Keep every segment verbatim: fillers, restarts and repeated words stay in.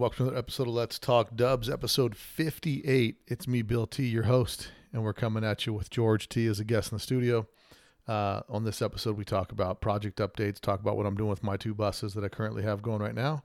Welcome to another episode of Let's Talk Dubs, episode fifty-eight. It's me, Bill T., your host, and we're coming at you with George T. as a guest in the studio. Uh, on this episode, we talk about project updates, talk about what I'm doing with my two buses that I currently have going right now.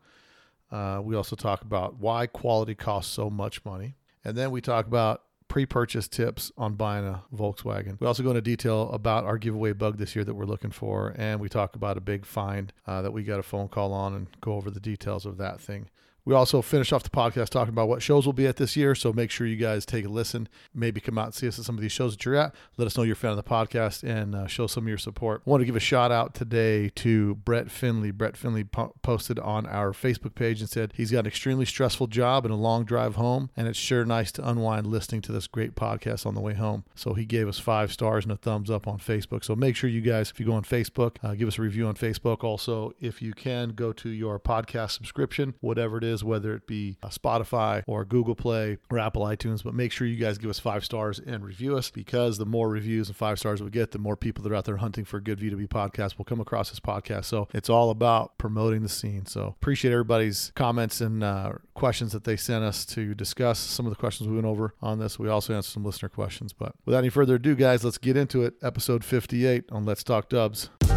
Uh, we also talk about why quality costs so much money. And then we talk about pre-purchase tips on buying a Volkswagen. We also go into detail about our giveaway bug this year that we're looking for, and we talk about a big find uh, that we got a phone call on and go over the details of that thing. We also finish off the podcast talking about what shows we'll be at this year, so make sure you guys take a listen. Maybe come out and see us at some of these shows that you're at. Let us know you're a fan of the podcast and uh, show some of your support. I want to give a shout out today to Brett Finley. Brett Finley po- posted on our Facebook page and said he's got an extremely stressful job and a long drive home, and it's sure nice to unwind listening to this great podcast on the way home. So he gave us five stars and a thumbs up on Facebook. So make sure you guys, if you go on Facebook, uh, give us a review on Facebook. Also, if you can, go to your podcast subscription, whatever it is, whether it be Spotify or Google Play or Apple iTunes, but make sure you guys give us five stars and review us, because the more reviews and five stars we get, the more people that are out there hunting for a good V W podcast will come across this podcast. So it's all about promoting the scene. So appreciate everybody's comments and uh, questions that they sent us to discuss. Some of the questions we went over on this, we also answered some listener questions, but without any further ado, guys, let's get into it. Episode fifty-eight on Let's Talk Dubs. A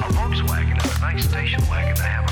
Volkswagen is a nice station wagon to have.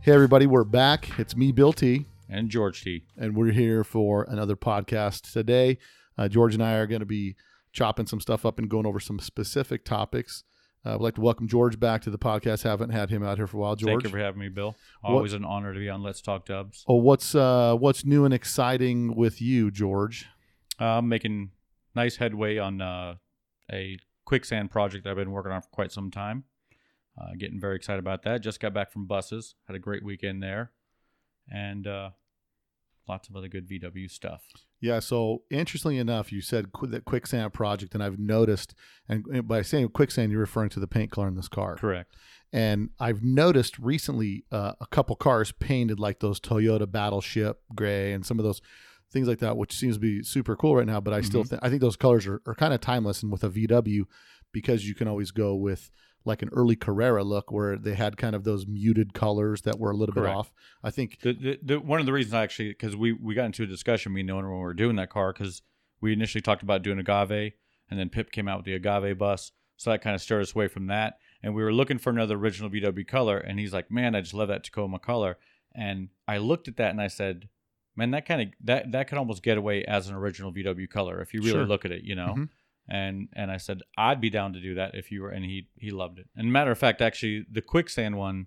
Hey everybody, we're back. It's me, Bill T. And George T. And we're here for another podcast today. Uh, George and I are going to be chopping some stuff up and going over some specific topics. Uh, I'd like to welcome George back to the podcast. Haven't had him out here for a while, George. Thank you for having me, Bill. Always what, an honor to be on Let's Talk Dubs. Oh, what's uh, what's new and exciting with you, George? Uh, I'm making nice headway on uh, a quicksand project that I've been working on for quite some time. Uh, getting very excited about that. Just got back from buses. Had a great weekend there. And uh, lots of other good V W stuff. Yeah, so interestingly enough, you said qu- that quicksand project, and I've noticed, and by saying quicksand, you're referring to the paint color in this car. Correct. And I've noticed recently uh, a couple cars painted like those Toyota Battleship gray and some of those things like that, which seems to be super cool right now. But I mm-hmm. still th- I think those colors are, are kind of timeless, and with a V W, because you can always go with like an early Carrera look where they had kind of those muted colors that were a little Correct. Bit off. I think the, the, the, one of the reasons I actually, because we, we got into a discussion, me knowing when we were doing that car, because we initially talked about doing Agave, and then Pip came out with the Agave bus. So that kind of steered us away from that. And we were looking for another original V W color. And he's like, man, I just love that Tacoma color. And I looked at that and I said, man, that kind of, that, that could almost get away as an original V W color if you really sure. look at it, you know? Mm-hmm. And and I said, I'd be down to do that if you were, and he he loved it. And matter of fact, actually, the quicksand one,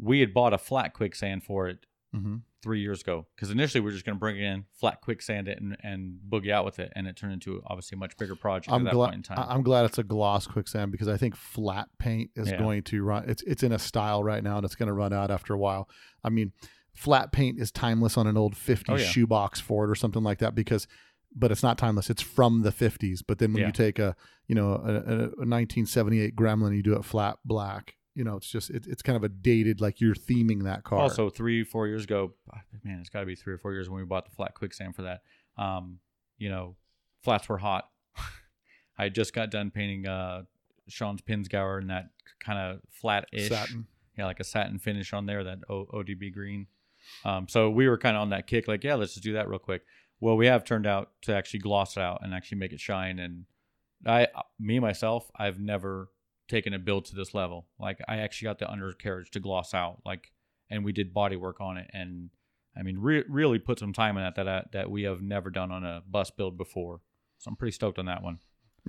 we had bought a flat quicksand for it mm-hmm. three years ago. Because initially we were just going to bring it in, flat quicksand it, and, and boogie out with it. And it turned into, obviously, a much bigger project I'm at that gla- point in time. I'm glad it's a gloss quicksand, because I think flat paint is yeah. going to run. It's, it's in a style right now, and it's going to run out after a while. I mean, flat paint is timeless on an old fifty oh, yeah. shoebox Ford or something like that, because... But it's not timeless. It's from the fifties. But then when yeah. you take a, you know, a, a nineteen seventy-eight Gremlin, you do it flat black. You know, it's just it, it's kind of a dated, like you're theming that car. Also, three, four years ago, man, it's got to be three or four years when we bought the flat quicksand for that. Um, you know, flats were hot. I just got done painting uh, Sean's Pinsgauer in that kind of flat-ish, satin. yeah, like a satin finish on there, that o- ODB green. Um, so we were kind of on that kick, like, yeah, let's just do that real quick. Well, we have turned out to actually gloss it out and actually make it shine. And I, me, myself, I've never taken a build to this level. Like, I actually got the undercarriage to gloss out, like, and we did body work on it. And I mean, re- really put some time in that, that, I, that we have never done on a bus build before. So I'm pretty stoked on that one.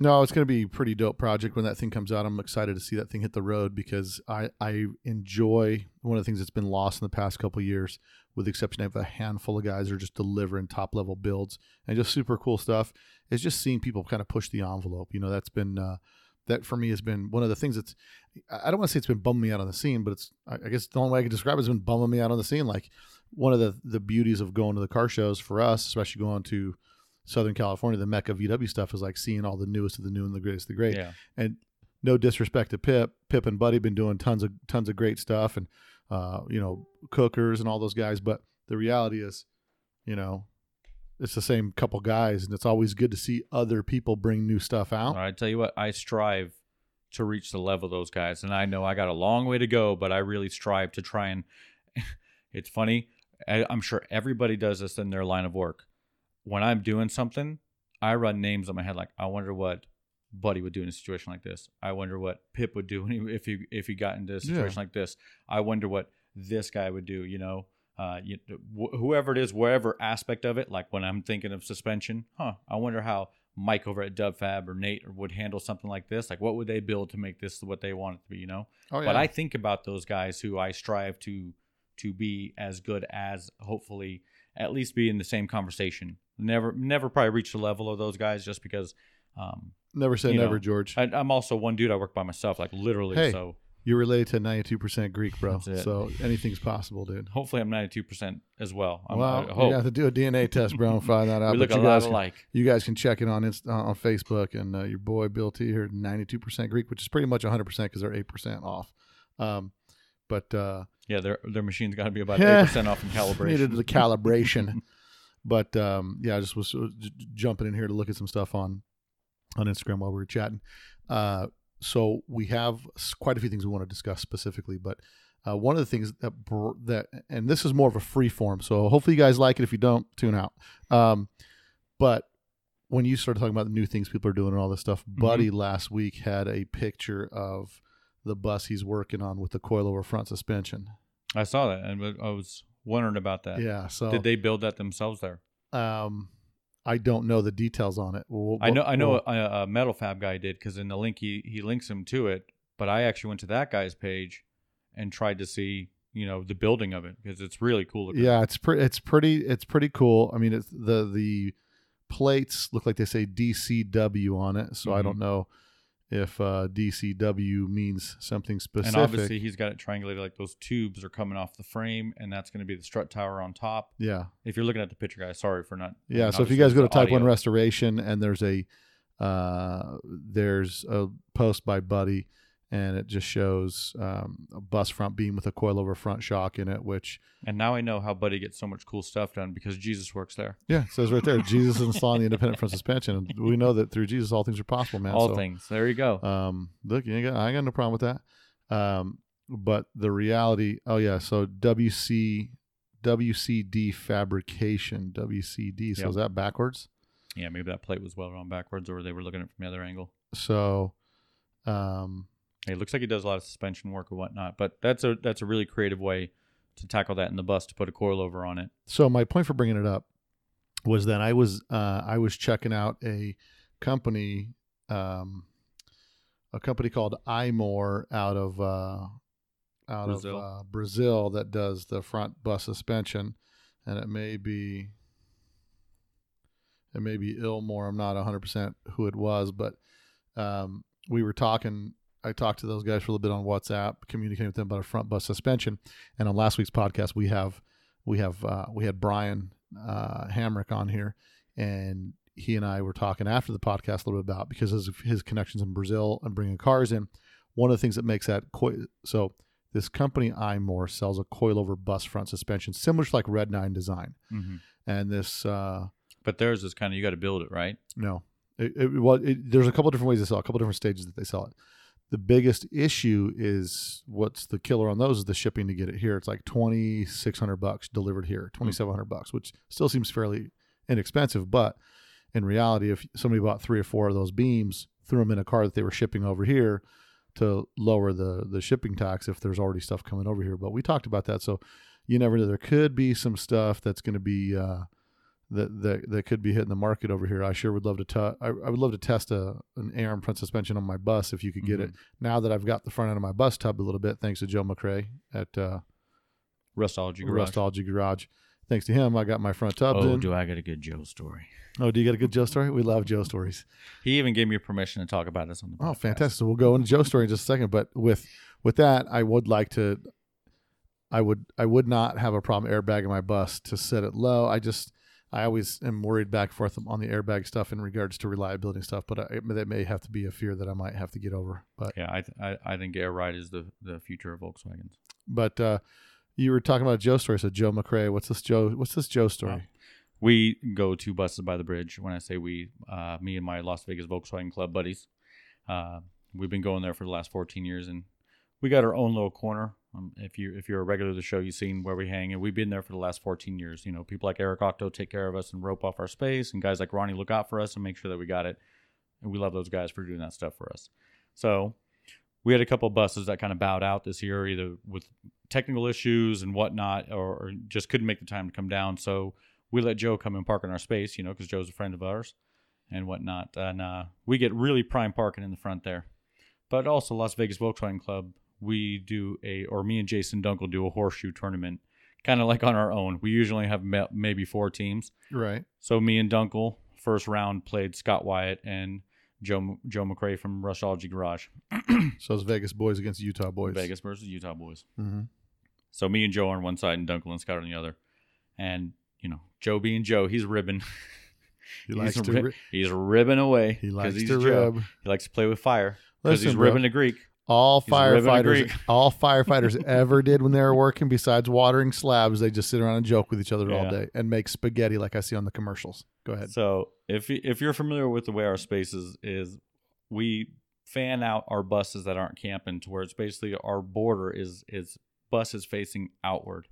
No, it's going to be a pretty dope project when that thing comes out. I'm excited to see that thing hit the road, because I, I enjoy one of the things that's been lost in the past couple of years, with the exception of a handful of guys who are just delivering top-level builds and just super cool stuff. It's just seeing people kind of push the envelope. You know, that's been uh, that for me has been one of the things that's – I don't want to say it's been bumming me out on the scene, but it's I guess the only way I can describe it has been bumming me out on the scene. Like, one of the, the beauties of going to the car shows for us, especially going to – Southern California, the Mecca V W stuff is like seeing all the newest of the new and the greatest of the great. Yeah. And no disrespect to Pip, Pip and Buddy been doing tons of tons of great stuff, and uh, you know, Cookers and all those guys. But the reality is, you know, it's the same couple guys, and it's always good to see other people bring new stuff out. I tell you what, I strive to reach the level of those guys, and I know I got a long way to go, but I really strive to try and. It's funny. I, I'm sure everybody does this in their line of work. When I'm doing something, I run names in my head like, I wonder what Buddy would do in a situation like this. I wonder what Pip would do if he if he got into a situation yeah. like this. I wonder what this guy would do. You know, uh, you, wh- whoever it is, wherever aspect of it. Like when I'm thinking of suspension, huh? I wonder how Mike over at DubFab or Nate would handle something like this. Like what would they build to make this what they want it to be? You know. Oh, yeah. But I think about those guys who I strive to to be as good as, hopefully, at least be in the same conversation. Never, never probably reach the level of those guys just because. Um, never say never, know, George. I, I'm also one dude. I work by myself, like literally. Hey, so you're related to ninety-two percent Greek, bro. So anything's possible, dude. Hopefully, I'm ninety-two percent as well. I'm, well, I hope. You have to do a D N A test, bro, and find that out. We but look you a lot alike. You guys can check it on Insta, on Facebook, and uh, your boy Bill T. here, ninety-two percent Greek, which is pretty much one hundred percent because they're eight percent off. Um, but uh, yeah, their their machine's got to be about yeah, eight percent off in calibration. Needed the calibration. But um, yeah, I just was j- jumping in here to look at some stuff on on Instagram while we were chatting. Uh, so we have quite a few things we want to discuss specifically, but uh, one of the things that, br- that, and this is more of a free form, so hopefully you guys like it. If you don't, tune out. Um, but when you started talking about the new things people are doing and all this stuff, mm-hmm. Buddy last week had a picture of the bus he's working on with the coilover front suspension. I saw that, and I was wondering about that. Yeah. So did they build that themselves there? Um, I don't know the details on it. We'll, I know we'll, I know a, a Metal Fab guy did, because in the link he, he links him to it. But I actually went to that guy's page and tried to see, you know, the building of it, because it's really cool. Yeah, it's pretty. It's pretty. It's pretty cool. I mean, it's the the plates look like they say D C W on it, so mm-hmm. I don't know if uh, D C W means something specific. And obviously he's got it triangulated, like those tubes are coming off the frame, and that's going to be the strut tower on top. Yeah. If you're looking at the picture, guys, sorry for not. Yeah. I mean, so if you guys go to Type One Restoration, and there's a uh, there's a post by Buddy, and it just shows um, a bus front beam with a coilover front shock in it, which. And now I know how Buddy gets so much cool stuff done, because Jesus works there. Yeah. It says right there, Jesus installing the independent front suspension. And we know that through Jesus, all things are possible, man. All so, things. There you go. Um, look, you ain't got, I ain't got no problem with that. Um, but the reality, oh yeah. So W C, W C D fabrication, W C D. So yep. Is that backwards? Yeah. Maybe that plate was welded on backwards, or they were looking at it from the other angle. So, um, it looks like he does a lot of suspension work or whatnot, but that's a that's a really creative way to tackle that in the bus, to put a coilover on it. So my point for bringing it up was that I was uh, I was checking out a company um, a company called iMore out of uh, out Brazil. of uh, Brazil that does the front bus suspension, and it may be it may be iMore. I'm not one hundred percent who it was, but um, we were talking. I talked to those guys for a little bit on WhatsApp, communicating with them about a front bus suspension. And on last week's podcast, we have, we have, uh, we had Brian uh, Hamrick on here, and he and I were talking after the podcast a little bit about, because of his connections in Brazil and bringing cars in. One of the things that makes that co- so this company iMore sells a coilover bus front suspension, similar to like Red Nine design, mm-hmm. and this. Uh, but theirs is kind of, you got to build it, right? No, it, it, well, it, there's a couple different ways they sell, a couple different stages that they sell it. The biggest issue is, what's the killer on those is the shipping to get it here. It's like twenty-six hundred bucks delivered here, twenty-seven hundred bucks, which still seems fairly inexpensive. But in reality, if somebody bought three or four of those beams, threw them in a car that they were shipping over here to lower the, the shipping tax, if there's already stuff coming over here. But we talked about that. So you never know. There could be some stuff that's going to be, uh, that, that that could be hitting the market over here. I sure would love to t- I, I would love to test a an A R M front suspension on my bus if you could get mm-hmm. it. Now that I've got the front end of my bus tubbed a little bit, thanks to Joe McRae at uh, Rustology Garage. Rustology Garage. Thanks to him, I got my front tubbed. Oh, in. Do I get a good Joe story? Oh, do you get a good Joe story? We love Joe stories. He even gave me permission to talk about this on the podcast. Oh, fantastic! So we'll go into Joe's story in just a second. But with with that, I would like to. I would I would not have a problem airbagging my bus to set it low. I just. I always am worried back and forth on the airbag stuff in regards to reliability and stuff, but I, that may have to be a fear that I might have to get over. But yeah, I th- I, I think air ride is the, the future of Volkswagens. But uh, you were talking about Joe's story. So Joe McRae, what's this Joe? What's this Joe story? Wow. We go to Busted by the Bridge. When I say we, uh, me and my Las Vegas Volkswagen Club buddies, uh, we've been going there for the last fourteen years, and we got our own little corner. Um, if you if you're a regular to the show, you've seen where we hang, and we've been there for the last fourteen years. You know, people like Eric Octo take care of us and rope off our space, and guys like Ronnie look out for us and make sure that we got it. And we love those guys for doing that stuff for us. So we had a couple of buses that kind of bowed out this year, either with technical issues and whatnot, or, or just couldn't make the time to come down. So we let Joe come and park in our space, you know, because Joe's a friend of ours and whatnot. And uh, we get really prime parking in the front there. But also Las Vegas Volkswagen Club, we do a, or me and Jason Dunkel do a horseshoe tournament, kind of like on our own. We usually have maybe four teams. Right. So me and Dunkel, first round, played Scott Wyatt and Joe Joe McRae from Rustology Garage. So it's Vegas boys against Utah boys. Vegas versus Utah boys. Mm-hmm. So me and Joe on one side and Dunkel and Scott on the other. And, you know, Joe being Joe, he's ribbing. He he's likes to ri- ri- He's ribbing away. He likes he's to Joe. rib. He likes to play with fire. Because he's ribbing a Greek. All firefighters, all firefighters ever did when they were working, besides watering slabs, they just sit around and joke with each other yeah. all day and make spaghetti like I see on the commercials. Go ahead. So if if you're familiar with the way our space is, is we fan out our buses that aren't camping to where it's basically our border is is buses facing outward.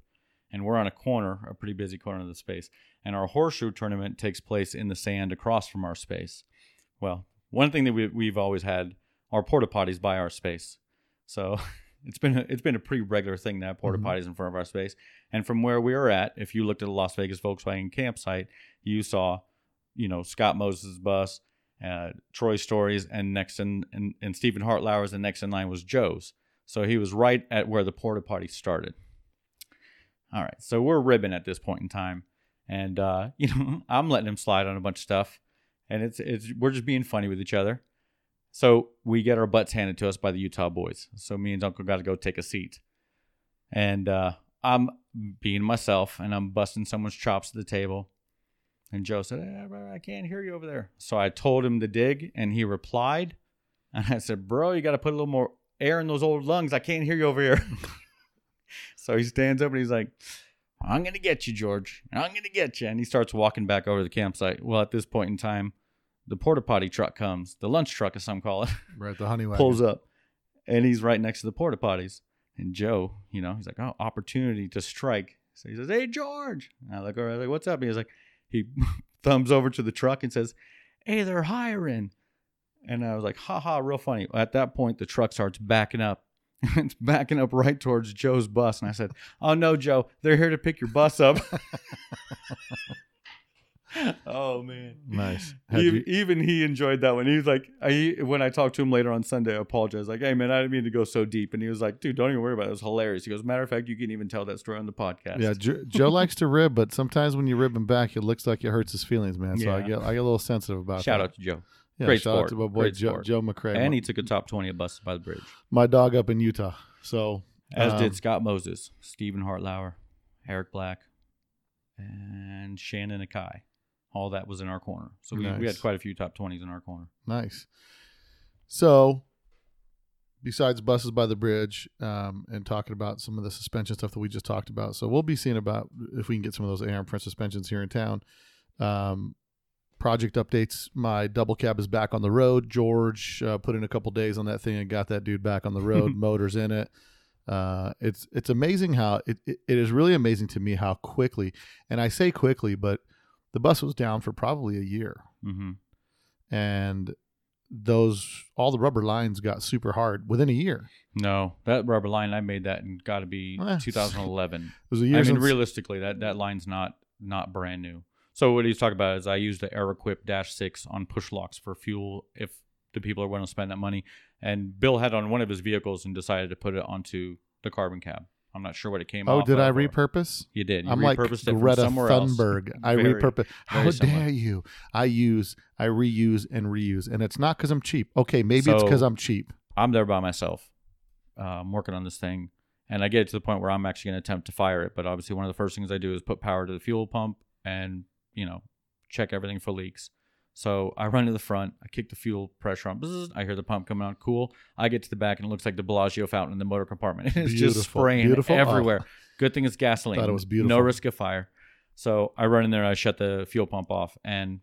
And we're on a corner, a pretty busy corner of the space. And our horseshoe tournament takes place in the sand across from our space. Well, one thing that we, we've always had, our porta potties by our space. So it's been a, it's been a pretty regular thing to have porta potties mm-hmm. in front of our space. And from where we were at, if you looked at a Las Vegas Volkswagen campsite, you saw, you know, Scott Moses' bus, uh, Troy Story's, and next in and, and Stephen Hartlauer's, and next in line was Joe's. So he was right at where the porta potty started. All right, so we're ribbing at this point in time, and uh, you know, I'm letting him slide on a bunch of stuff, and it's it's we're just being funny with each other. So we get our butts handed to us by the Utah boys. So me and Uncle got to go take a seat. And uh, I'm being myself, and I'm busting someone's chops at the table. And Joe said, hey, brother, I can't hear you over there. So I told him to dig, and he replied. And I said, bro, you got to put a little more air in those old lungs. I can't hear you over here. So he stands up, and he's like, I'm going to get you, George. I'm going to get you. And he starts walking back over to the campsite. Well, at this point in time, the porta potty truck comes, the lunch truck, as some call it, right, the honey wagon pulls up, and he's right next to the porta potties. And Joe, you know, he's like, "Oh, opportunity to strike!" So he says, "Hey, George!" And I look over, I'm like, "What's up?" And he's like, he thumbs over to the truck and says, "Hey, they're hiring." And I was like, "Ha ha, real funny." At that point, the truck starts backing up. It's backing up right towards Joe's bus, and I said, "Oh no, Joe, they're here to pick your bus up." Oh man, nice. Even, you- even he enjoyed that one. He was like, I, when I talked to him later on Sunday, I apologized, like, hey man, I didn't mean to go so deep. And he was like, dude, don't even worry about it, it was hilarious. He goes, matter of fact, you can even tell that story on the podcast. Yeah, Joe, Joe likes to rib, but sometimes when you rib him back, it looks like it hurts his feelings, man. So yeah. I get I get a little sensitive about shout that. Shout out to Joe. Yeah, great shout sport. Out to my boy Joe, Joe McRae, and he took a top twenty at Busted by the Bridge. My dog up in Utah. So as um, did Scott Moses, Stephen Hartlauer, Eric Black, and Shannon Akai. All that was in our corner. So we, nice. we had quite a few top twenties in our corner. Nice. So besides Buses by the Bridge um, and talking about some of the suspension stuff that we just talked about, so we'll be seeing about if we can get some of those A R M print suspensions here in town. Um, project updates. My double cab is back on the road. George uh, put in a couple days on that thing and got that dude back on the road. Motor's in it. Uh, it's it's amazing how it, it, it is really amazing to me how quickly, and I say quickly, but the bus was down for probably a year, mm-hmm. and those all the rubber lines got super hard within a year. No, that rubber line I made that and got to be eh, two thousand eleven. It was a year. I mean, realistically, that, that line's not not brand new. So what he's talking about is I used the AeroQuip Dash Six on push locks for fuel if the people are going to spend that money. And Bill had on one of his vehicles and decided to put it onto the carbon cab. I'm not sure what it came. Oh, did I repurpose? You did. You I'm like Greta Thunberg. Else. I repurpose. How similar. Dare you? I use, I reuse and reuse. And it's not because I'm cheap. Okay, maybe so it's because I'm cheap. I'm there by myself. Uh, I'm working on this thing. And I get it to the point where I'm actually going to attempt to fire it. But obviously one of the first things I do is put power to the fuel pump and you know, check everything for leaks. So I run to the front. I kick the fuel pressure on. Bzzz, I hear the pump coming on. Cool. I get to the back, and it looks like the Bellagio fountain in the motor compartment. It's beautiful, just spraying beautiful. everywhere. Oh. Good thing it's gasoline. Thought it was beautiful. No risk of fire. So I run in there. I shut the fuel pump off, and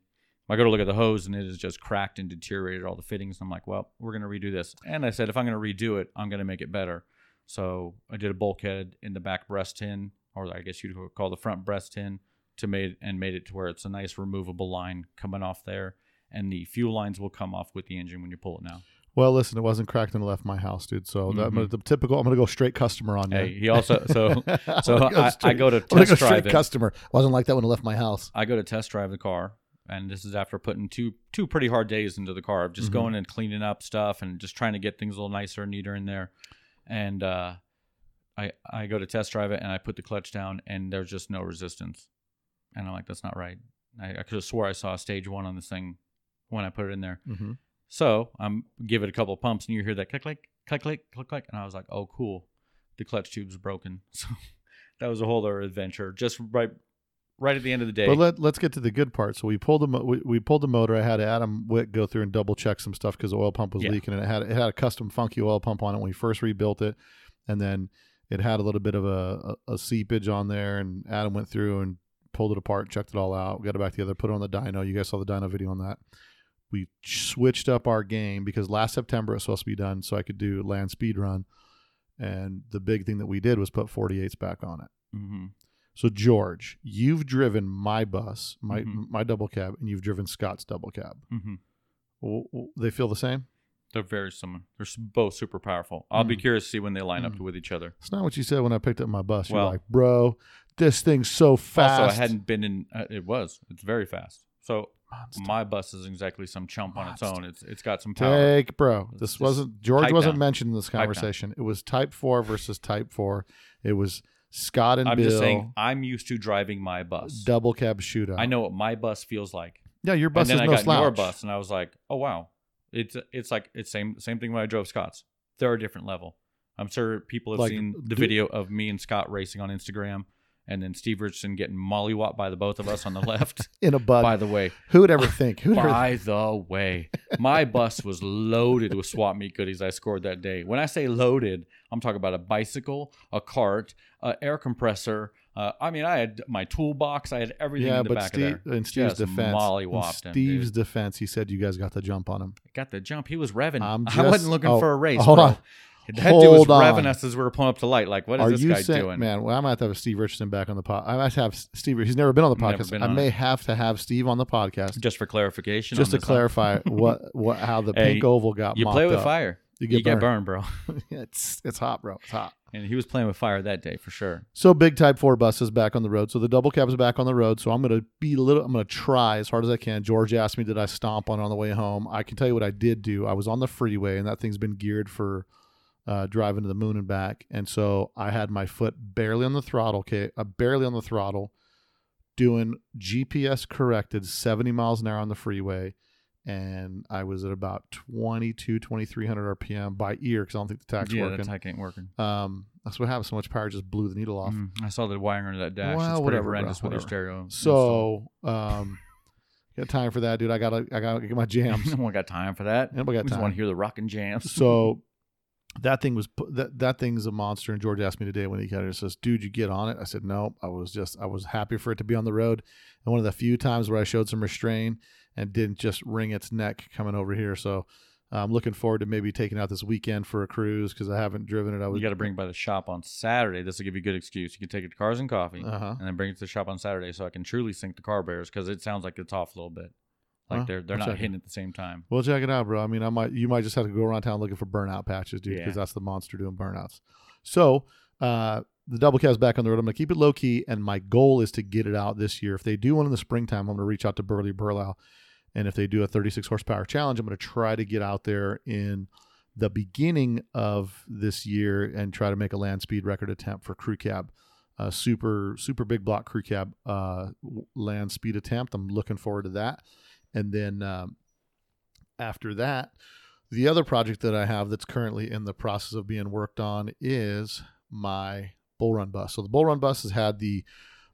I go to look at the hose, and it is just cracked and deteriorated, all the fittings. I'm like, well, we're going to redo this. And I said, if I'm going to redo it, I'm going to make it better. So I did a bulkhead in the back breast tin, or I guess you'd call the front breast tin, to made and made it to where it's a nice removable line coming off there, and the fuel lines will come off with the engine when you pull it now. Well, listen, it wasn't cracked and left my house, dude. So mm-hmm. that, I'm gonna, the typical, I'm going to go straight customer on you. Hey, he also, so so go I, I go to test go drive straight it. Customer. Wasn't like that when it left my house. I go to test drive the car, and this is after putting two two pretty hard days into the car of just mm-hmm. going and cleaning up stuff and just trying to get things a little nicer and neater in there. And uh, I I go to test drive it, and I put the clutch down, and there's just no resistance. And I'm like, that's not right. I, I could have swore I saw stage one on this thing when I put it in there. Mm-hmm. So I um, give it a couple of pumps, and you hear that click, click, click, click, click, click. And I was like, oh, cool. The clutch tube's broken. So that was a whole other adventure, just right right at the end of the day. But let, let's get to the good part. So we pulled the mo- we, we pulled the motor. I had Adam Witt go through and double-check some stuff because the oil pump was yeah. leaking. And it had, it had a custom funky oil pump on it when we first rebuilt it. And then it had a little bit of a, a, a seepage on there, and Adam went through and pulled it apart, checked it all out, got it back together, put it on the dyno. You guys saw the dyno video on that. We switched up our game because last September it was supposed to be done so I could do land speed run. And the big thing that we did was put forty-eights back on it. Mm-hmm. So, George, you've driven my bus, my mm-hmm. my double cab, and you've driven Scott's double cab. Mm-hmm. Well, they feel the same? They're very similar. They're both super powerful. I'll mm-hmm. be curious to see when they line mm-hmm. up with each other. It's not what you said when I picked up my bus. You're well, like, bro, this thing's so fast. Also, I hadn't been in. Uh, it was. It's very fast. So Monster. My bus isn't exactly some chump Monster. on its own. It's it's got some power. Take, bro. It's this wasn't George wasn't down. mentioned in this conversation. Type it was Type Four versus Type Four. It was Scott and I'm Bill. I'm just saying. I'm used to driving my bus. Double cab shootout. I know what my bus feels like. Yeah, your bus and is no slouch. And then I got your bus, and I was like, oh wow, it's it's like it's same same thing when I drove Scott's. They're a different level. I'm sure people have like, seen the dude, video of me and Scott racing on Instagram. And then Steve Richardson getting mollywopped by the both of us on the left. In a bug. By the way. Who would ever think? Who'd by ever... the way. My bus was loaded with swap meet goodies I scored that day. When I say loaded, I'm talking about a bicycle, a cart, an air compressor. Uh, I mean, I had my toolbox. I had everything yeah, in the but back Steve, of there. In Steve's Just defense. mollywopped in Steve's him, defense, he said you guys got the jump on him. Got the jump. He was revving. Just, I wasn't looking oh, for a race. Hold bro. on. That Hold dude was on. revving us as we were pulling up to light. Like, what is Are this guy saying, doing? Man, well, I might have to have Steve Richardson back on the pod. I might have Steve. He's never been on the podcast. I may it. have to have Steve on the podcast. Just for clarification. Just to clarify what, what how the hey, pink oval got You play with up. fire. You get you burned, get burned bro. it's, it's hot, bro. It's hot. And he was playing with fire that day for sure. So big Type four bus is back on the road. So the double cab is back on the road. So I'm going to be a little, I'm going to try as hard as I can. George asked me, did I stomp on it on the way home? I can tell you what I did do. I was on the freeway, and that thing's been geared for Uh, driving to the moon and back, and so I had my foot barely on the throttle. Okay, uh, barely on the throttle, doing G P S corrected seventy miles an hour on the freeway, and I was at about twenty-two, twenty-three hundred R P M by ear because I don't think the tach's yeah, working. Yeah, the tach ain't working. Um, that's what happens. So much power just blew the needle off. Mm, I saw the wiring under that dash. Well, it's pretty whatever, horrendous bro, with your stereo. So, um, got time for that, dude? I gotta, I gotta get my jams. No one got time for that. Nobody got we time. Just want to hear the rockin' jams. So. That thing was that that thing's a monster. And George asked me today when he got it, he says, "Dude, you get on it?" I said, "No, I was just I was happy for it to be on the road." And one of the few times where I showed some restraint and didn't just wring its neck coming over here. So I'm um, looking forward to maybe taking out this weekend for a cruise because I haven't driven it. I was you got to bring it by the shop on Saturday. This will give you a good excuse. You can take it to Cars and Coffee uh-huh. and then bring it to the shop on Saturday so I can truly sync the carburetors because it sounds like it's off a little bit. Like huh? they're they're we'll not hitting it at the same time. Well, check it out, bro. I mean, I might you might just have to go around town looking for burnout patches, dude, because yeah. that's the monster doing burnouts. So uh, the double cab's back on the road. I'm gonna keep it low key, and my goal is to get it out this year. If they do one in the springtime, I'm gonna reach out to Burley Burlow, and if they do a thirty-six horsepower challenge, I'm gonna try to get out there in the beginning of this year and try to make a land speed record attempt for crew cab. A super super big block crew cab uh, land speed attempt. I'm looking forward to that. And then um, after that, the other project that I have that's currently in the process of being worked on is my Bull Run bus. So the Bull Run bus has had the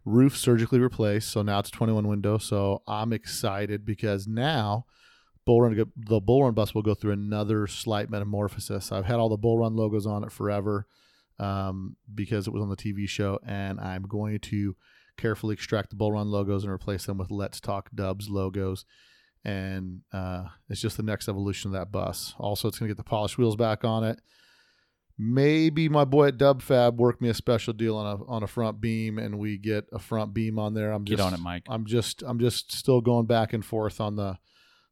Roof surgically replaced, so now it's a twenty-one window. So I'm excited because now bull run, the bull run bus will go through another slight metamorphosis. I've had all the bull run logos on it forever um, because it was on the T V show, and I'm going to carefully extract the bull run logos and replace them with Let's Talk Dubs logos. And uh, it's just the next evolution of that bus. Also, it's going to get the polished wheels back on it. Maybe my boy at DubFab worked me a special deal on a on a front beam, and we get a front beam on there. I'm just get on it, Mike. I'm just I'm just still going back and forth on the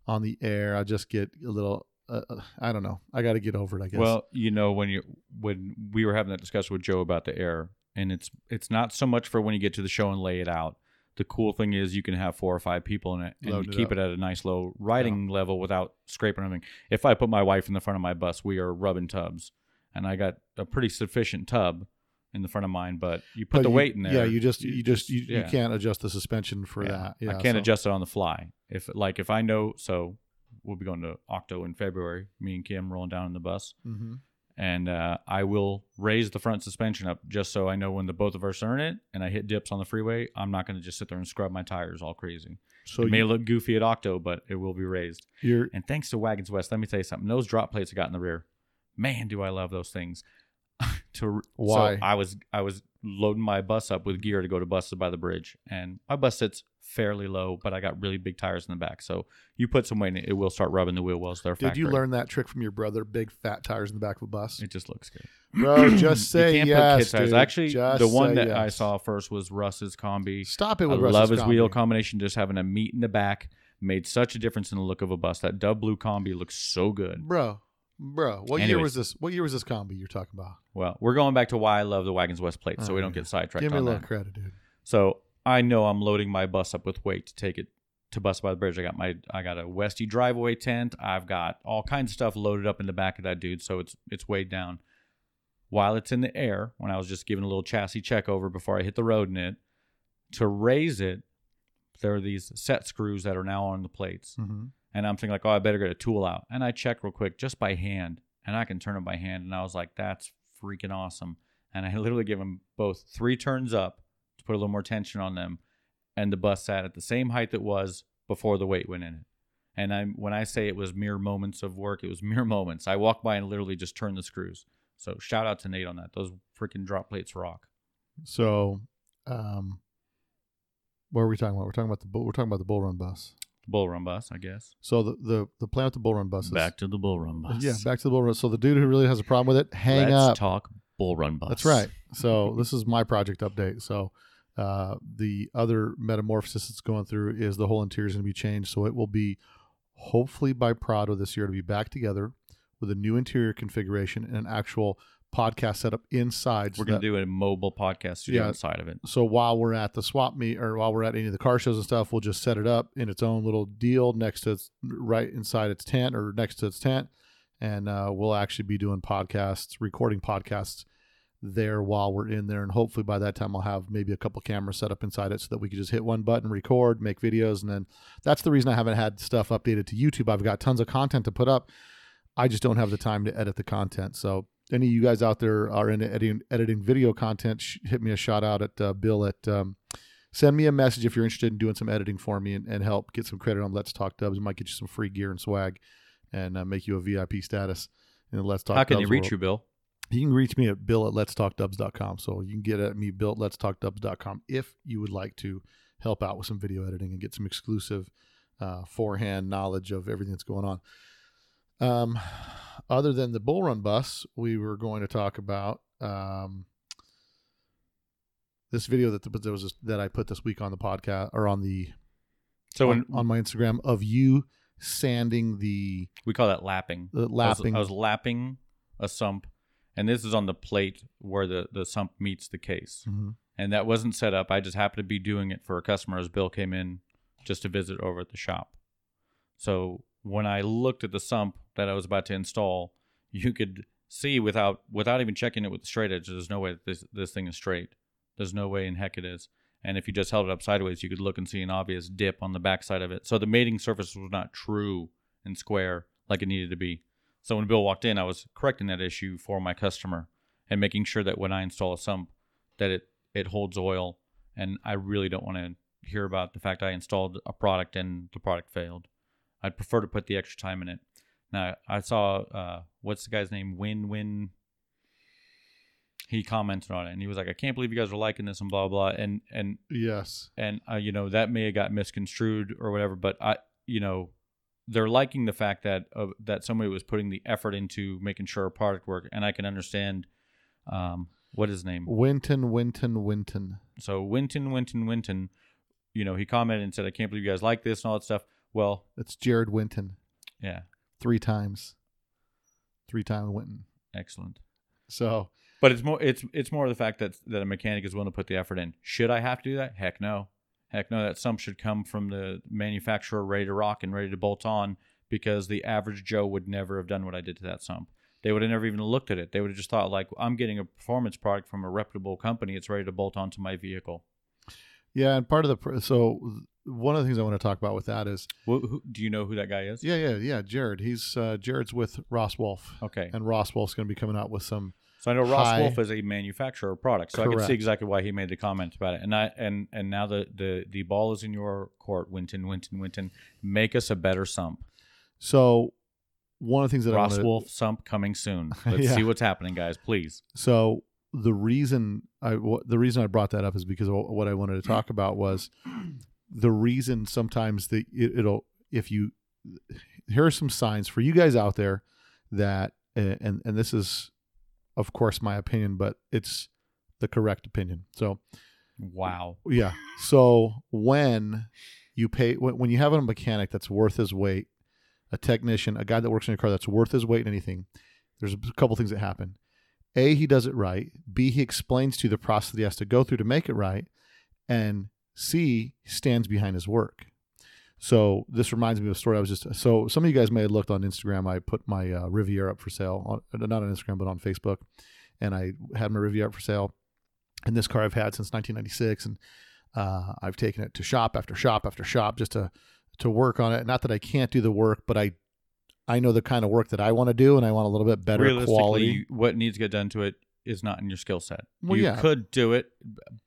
on the air. I just get a little uh, I don't know. I got to get over it, I guess. Well, you know, when you when we were having that discussion with Joe about the air, and it's it's not so much for when you get to the show and lay it out. The cool thing is you can have four or five people in it and Load you it keep up. It at a nice low riding yeah. level without scraping anything. If I put my wife in the front of my bus, we are rubbing tubs. And I got a pretty sufficient tub in the front of mine, but you put but the you, weight in there. Yeah, you just you just you, yeah. you can't adjust the suspension for yeah. that. Yeah, I can't so. adjust it on the fly. If like if I know, so we'll be going to Octo in February. Me and Kim rolling down in the bus, mm-hmm. and uh, I will raise the front suspension up just so I know when the both of us are in it, and I hit dips on the freeway. I'm not going to just sit there and scrub my tires all crazy. So it you, may look goofy at Octo, but it will be raised. And thanks to Wagons West, let me tell you something. Those drop plates I got in the rear. Man, do I love those things. to Why? So I was I was loading my bus up with gear to go to buses by the bridge. And my bus sits fairly low, but I got really big tires in the back. So you put some weight in it, it will start rubbing the wheel wells there. Did factory. You learn that trick from your brother, big fat tires in the back of a bus? It just looks good. Bro, just say you can't yes, put kid tires. Dude. Actually, just the one that yes. I saw first was Russ's combi. Stop it with I Russ's combi. I love his combi. Wheel combination, just having a meat in the back made such a difference in the look of a bus. That dub blue combi looks so good. Bro. Bro, what Anyways, year was this? What year was this combi you're talking about? Well, we're going back to why I love the Wagons West plate, oh, so we don't yeah. get sidetracked. Give me on a little that. Credit, dude. So I know I'm loading my bus up with weight to take it to Bus by the Bridge. I got my, I got a Westy driveway tent. I've got all kinds of stuff loaded up in the back of that dude, so it's it's weighed down. While it's in the air, when I was just giving a little chassis check over before I hit the road in it, to raise it, there are these set screws that are now on the plates. Mm-hmm. And I'm thinking like, oh, I better get a tool out. And I check real quick just by hand. And I can turn it by hand. And I was like, that's freaking awesome. And I literally gave them both three turns up to put a little more tension on them. And the bus sat at the same height that was before the weight went in it. And I, when I say it was mere moments of work, it was mere moments. I walked by and literally just turned the screws. So shout out to Nate on that. Those freaking drop plates rock. So um, what are we talking about? We're talking about the we're talking about the Bull Run bus. Bull Run bus, I guess. So the, the, the plan with the Bull Run bus is... Back to the Bull Run bus. Yeah, back to the Bull Run. So the dude who really has a problem with it, hang Let's up. Let's talk Bull Run bus. That's right. So this is my project update. So uh, the other metamorphosis it's going through is the whole interior is going to be changed. So it will be, hopefully by Prado this year, to be back together with a new interior configuration and an actual podcast setup inside. So we're going to do a mobile podcast studio yeah, inside of it. So while we're at the swap meet or while we're at any of the car shows and stuff, we'll just set it up in its own little deal next to its right inside its tent or next to its tent. And uh, we'll actually be doing podcasts, recording podcasts there while we're in there. And hopefully by that time I'll have maybe a couple cameras set up inside it so that we can just hit one button, record, make videos. And then that's the reason I haven't had stuff updated to YouTube. I've got tons of content to put up. I just don't have the time to edit the content. So any of you guys out there are into editing, editing video content, sh- hit me a shout out at uh, Bill at, um, send me a message if you're interested in doing some editing for me and, and help get some credit on Let's Talk Dubs. It might get you some free gear and swag and uh, make you a V I P status in the Let's Talk Dubs. How can Dubs you reach world. You, Bill? You can reach me at Bill at letstalkdubs dot com. So you can get at me, Bill at letstalkdubs dot com, if you would like to help out with some video editing and get some exclusive uh, forehand knowledge of everything that's going on. Um, other than the Bull Run bus, we were going to talk about um, this video that the, there was this, that I put this week on the podcast or on the so on, when, on my Instagram of you sanding the we call that lapping. The lapping. I was, I was lapping a sump, and this is on the plate where the, the sump meets the case, mm-hmm. and that wasn't set up. I just happened to be doing it for a customer as Bill came in just to visit over at the shop, so. When I looked at the sump that I was about to install, you could see without without even checking it with the straight edge, there's no way that this, this thing is straight. There's no way in heck it is. And if you just held it up sideways, you could look and see an obvious dip on the backside of it. So the mating surface was not true and square like it needed to be. So when Bill walked in, I was correcting that issue for my customer and making sure that when I install a sump, that it, it holds oil And I really don't want to hear about the fact I installed a product and the product failed. I'd prefer to put the extra time in it. Now, I saw, uh, what's the guy's name? Win, Win. He commented on it, and he was like, I can't believe you guys are liking this and blah, blah. And, and yes. And, uh, you know, that may have got misconstrued or whatever, but I, you know, they're liking the fact that, uh, that somebody was putting the effort into making sure a product worked. And I can understand, um, what is his name? Winton, Winton, Winton. So Winton, Winton, Winton, you know, he commented and said, I can't believe you guys like this and all that stuff. Well, it's Jared Winton. Yeah. Three times. Three time Winton. Excellent. So, but it's more, it's, it's more of the fact that, that a mechanic is willing to put the effort in. Should I have to do that? Heck no. Heck no. That sum should come from the manufacturer ready to rock and ready to bolt on, because the average Joe would never have done what I did to that sump. They would have never even looked at it. They would have just thought, like, I'm getting a performance product from a reputable company. It's ready to bolt onto my vehicle. Yeah. And part of the, so one of the things I want to talk about with that is, well, who, do you know who that guy is? Yeah. Yeah. Yeah. Jared. He's, uh, Jared's with Ross Wolf. Okay. And Ross Wolf's going to be coming out with some. So I know Ross High. Wolf is a manufacturer of products, so correct. I can see exactly why he made the comment about it. And I and and now the the, the ball is in your court, Winton, Winton, Winton. Make us a better sump. So one of the things that Ross I wanted, Wolf sump coming soon. Let's yeah. see what's happening, guys. Please. So the reason I w- the reason I brought that up is because what I wanted to talk about was the reason sometimes the it, it'll if you here are some signs for you guys out there that and and this is. Of course, my opinion, but it's the correct opinion. So, wow. Yeah. So when you pay, when, when you have a mechanic that's worth his weight, a technician, a guy that works in your car that's worth his weight in anything, there's a couple things that happen. A, he does it right. B, he explains to you the process that he has to go through to make it right. And C, he stands behind his work. So this reminds me of a story I was just, so some of you guys may have looked on Instagram. I put my uh, Riviera up for sale, on, not on Instagram, but on Facebook. And I had my Riviera up for sale. And this car I've had since nineteen ninety-six. And uh, I've taken it to shop after shop after shop just to, to work on it. Not that I can't do the work, but I, I know the kind of work that I want to do. And I want a little bit better realistically, quality. What needs to get done to it is not in your skill set. Well, you yeah. could do it,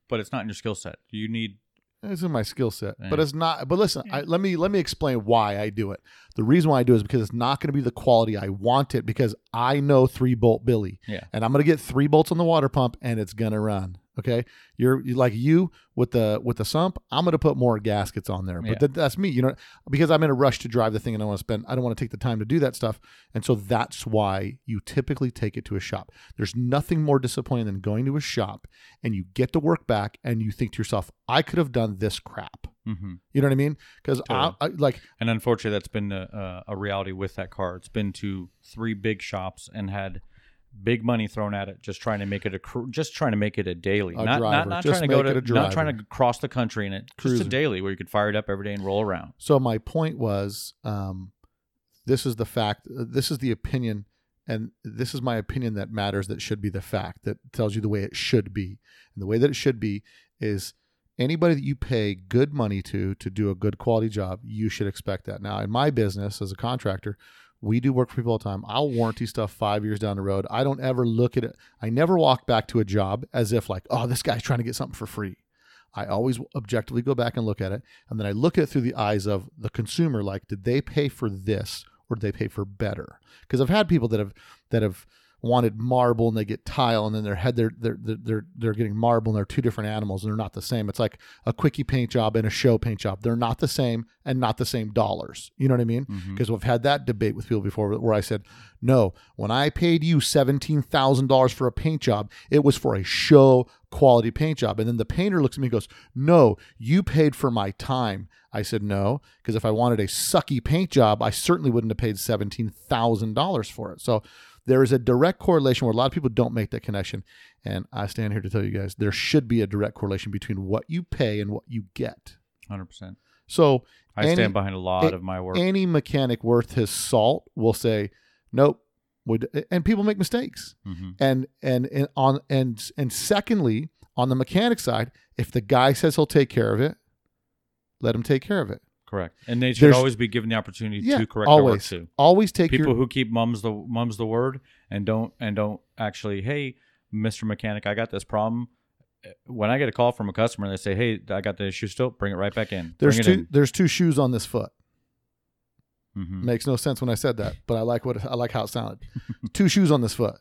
but it's not in your skill set. You need... It's in my skill set, yeah. but it's not. But listen, I, let me let me explain why I do it. The reason why I do it is because it's not going to be the quality I want it. Because I know three bolt Billy, yeah. and I'm going to get three bolts on the water pump, and it's going to run. Okay, you're like you with the with the sump. I'm going to put more gaskets on there, but yeah. th- that's me, you know, because I'm in a rush to drive the thing, and I want to spend. I don't want to take the time to do that stuff, and so that's why you typically take it to a shop. There's nothing more disappointing than going to a shop and you get the work back, and you think to yourself, I could have done this crap. Mm-hmm. You know what I mean? Because totally. I, I like, and unfortunately, that's been a, a reality with that car. It's been to three big shops and had. Big money thrown at it, just trying to make it a just trying to make it a daily, a not, not not just trying to go to, not trying to cross the country in it, Cruising. Just a daily where you could fire it up every day and roll around. So my point was, um, this is the fact, this is the opinion, and this is my opinion that matters. That should be the fact that tells you the way it should be, and the way that it should be is anybody that you pay good money to to do a good quality job, you should expect that. Now, in my business as a contractor. We do work for people all the time. I'll warranty stuff five years down the road. I don't ever look at it. I never walk back to a job as if like, oh, this guy's trying to get something for free. I always objectively go back and look at it. And then I look at it through the eyes of the consumer. Like, did they pay for this or did they pay for better? Because I've had people that have that have wanted marble and they get tile and then their head, they're, they're, they're, they're getting marble and they're two different animals and they're not the same. It's like a quickie paint job and a show paint job. They're not the same and not the same dollars. You know what I mean? Because mm-hmm. we've had that debate with people before where I said, no, when I paid you seventeen thousand dollars for a paint job, it was for a show quality paint job. And then the painter looks at me and goes, no, you paid for my time. I said, no, because if I wanted a sucky paint job, I certainly wouldn't have paid seventeen thousand dollars for it. So there is a direct correlation where a lot of people don't make that connection. And I stand here to tell you guys, there should be a direct correlation between what you pay and what you get. one hundred percent. So I any, stand behind a lot a, of my work. Any mechanic worth his salt will say, nope. Would, and people make mistakes. Mm-hmm. And, and, and, on, and, and secondly, on the mechanic side, if the guy says he'll take care of it, let him take care of it. Correct. And they should There's, always be given the opportunity yeah, to correct always, their work too. Always take people your, who keep mums the mums the word and don't and don't actually, hey, Mister Mechanic, I got this problem. when I get a call from a customer, they say, "Hey, I got the shoe still. Bring it right back in." There's two. In. There's two shoes on this foot. Mm-hmm. Makes no sense when I said that, but I like what I like how it sounded. Two shoes on this foot.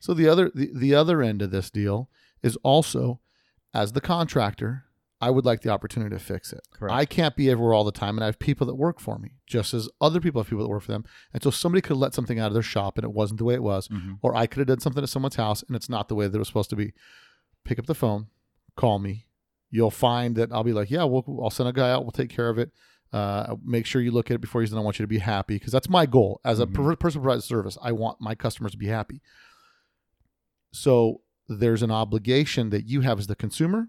So the other the, the other end of this deal is also, as the contractor, I would like the opportunity to fix it. Correct. I can't be everywhere all the time, and I have people that work for me, just as other people have people that work for them. And so somebody could have let something out of their shop, and it wasn't the way it was, mm-hmm. or I could have done something at someone's house, and it's not the way that it was supposed to be. Pick up the phone, call me. You'll find that I'll be like, yeah, we'll, I'll send a guy out. We'll take care of it. Uh, make sure you look at it before you send. I want you to be happy, because that's my goal. As a mm-hmm. per- person who provides service, I want my customers to be happy. So there's an obligation that you have as the consumer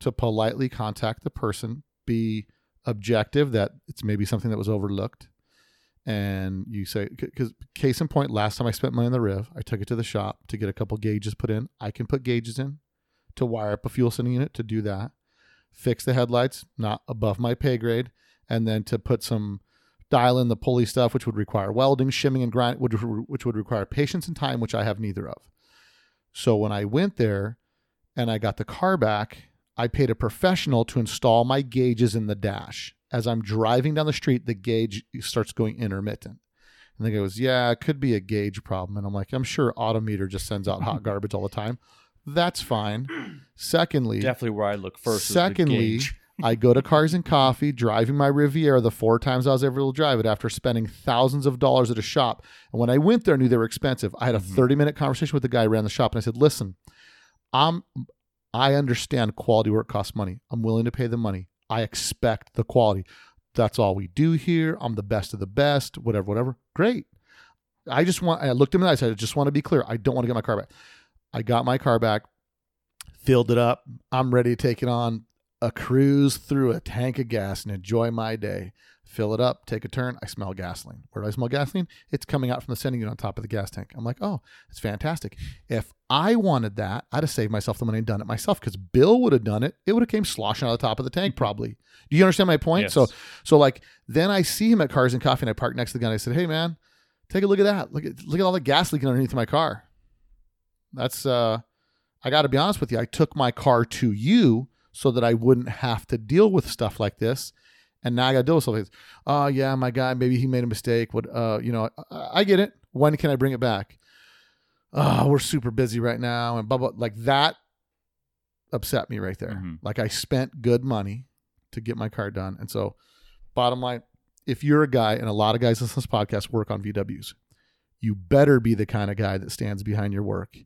to politely contact the person, be objective that it's maybe something that was overlooked. And you say, because case in point, last time I spent money on the Riv, I took it to the shop to get a couple gauges put in. I can put gauges in, to wire up a fuel sending unit, to do that, fix the headlights, not above my pay grade, and then to put some dial in the pulley stuff, which would require welding, shimming, and grind, which, which would require patience and time, which I have neither of. So when I went there and I got the car back, I paid a professional to install my gauges in the dash. As I'm driving down the street, the gauge starts going intermittent. And the guy goes, yeah, it could be a gauge problem. And I'm like, I'm sure Autometer just sends out hot garbage all the time. That's fine. Secondly, definitely where I look first. Secondly, I go to Cars and Coffee, driving my Riviera the four times I was able to drive it after spending thousands of dollars at a shop. And when I went there, I knew they were expensive. I had a thirty minute conversation with the guy who ran the shop. And I said, listen, I'm, I understand quality work costs money. I'm willing to pay the money. I expect the quality. That's all we do here. I'm the best of the best, whatever, whatever. Great. I just want, I looked him in the eye. I said, I just want to be clear. I don't want to get my car back. I got my car back, filled it up. I'm ready to take it on a cruise through a tank of gas and enjoy my day. Fill it up, take a turn. I smell gasoline. Where do I smell gasoline? It's coming out from the sending unit on top of the gas tank. I'm like, oh, it's fantastic. If I wanted that, I'd have saved myself the money and done it myself, because Bill would have done it. It would have came sloshing out of the top of the tank probably. Do you understand my point? Yes. So, so like, then I see him at Cars and Coffee, and I park next to the guy, and I said, hey, man, take a look at that. Look at, look at all the gas leaking underneath my car. That's, uh, I got to be honest with you. I took my car to you so that I wouldn't have to deal with stuff like this. And now I got to deal with something. Oh, yeah, my guy, maybe he made a mistake. What, uh, you know, I, I get it. When can I bring it back? Oh, we're super busy right now. And blah, blah. Like, that upset me right there. Mm-hmm. Like, I spent good money to get my car done. And so, bottom line, if you're a guy, and a lot of guys in this podcast work on V Ws, you better be the kind of guy that stands behind your work.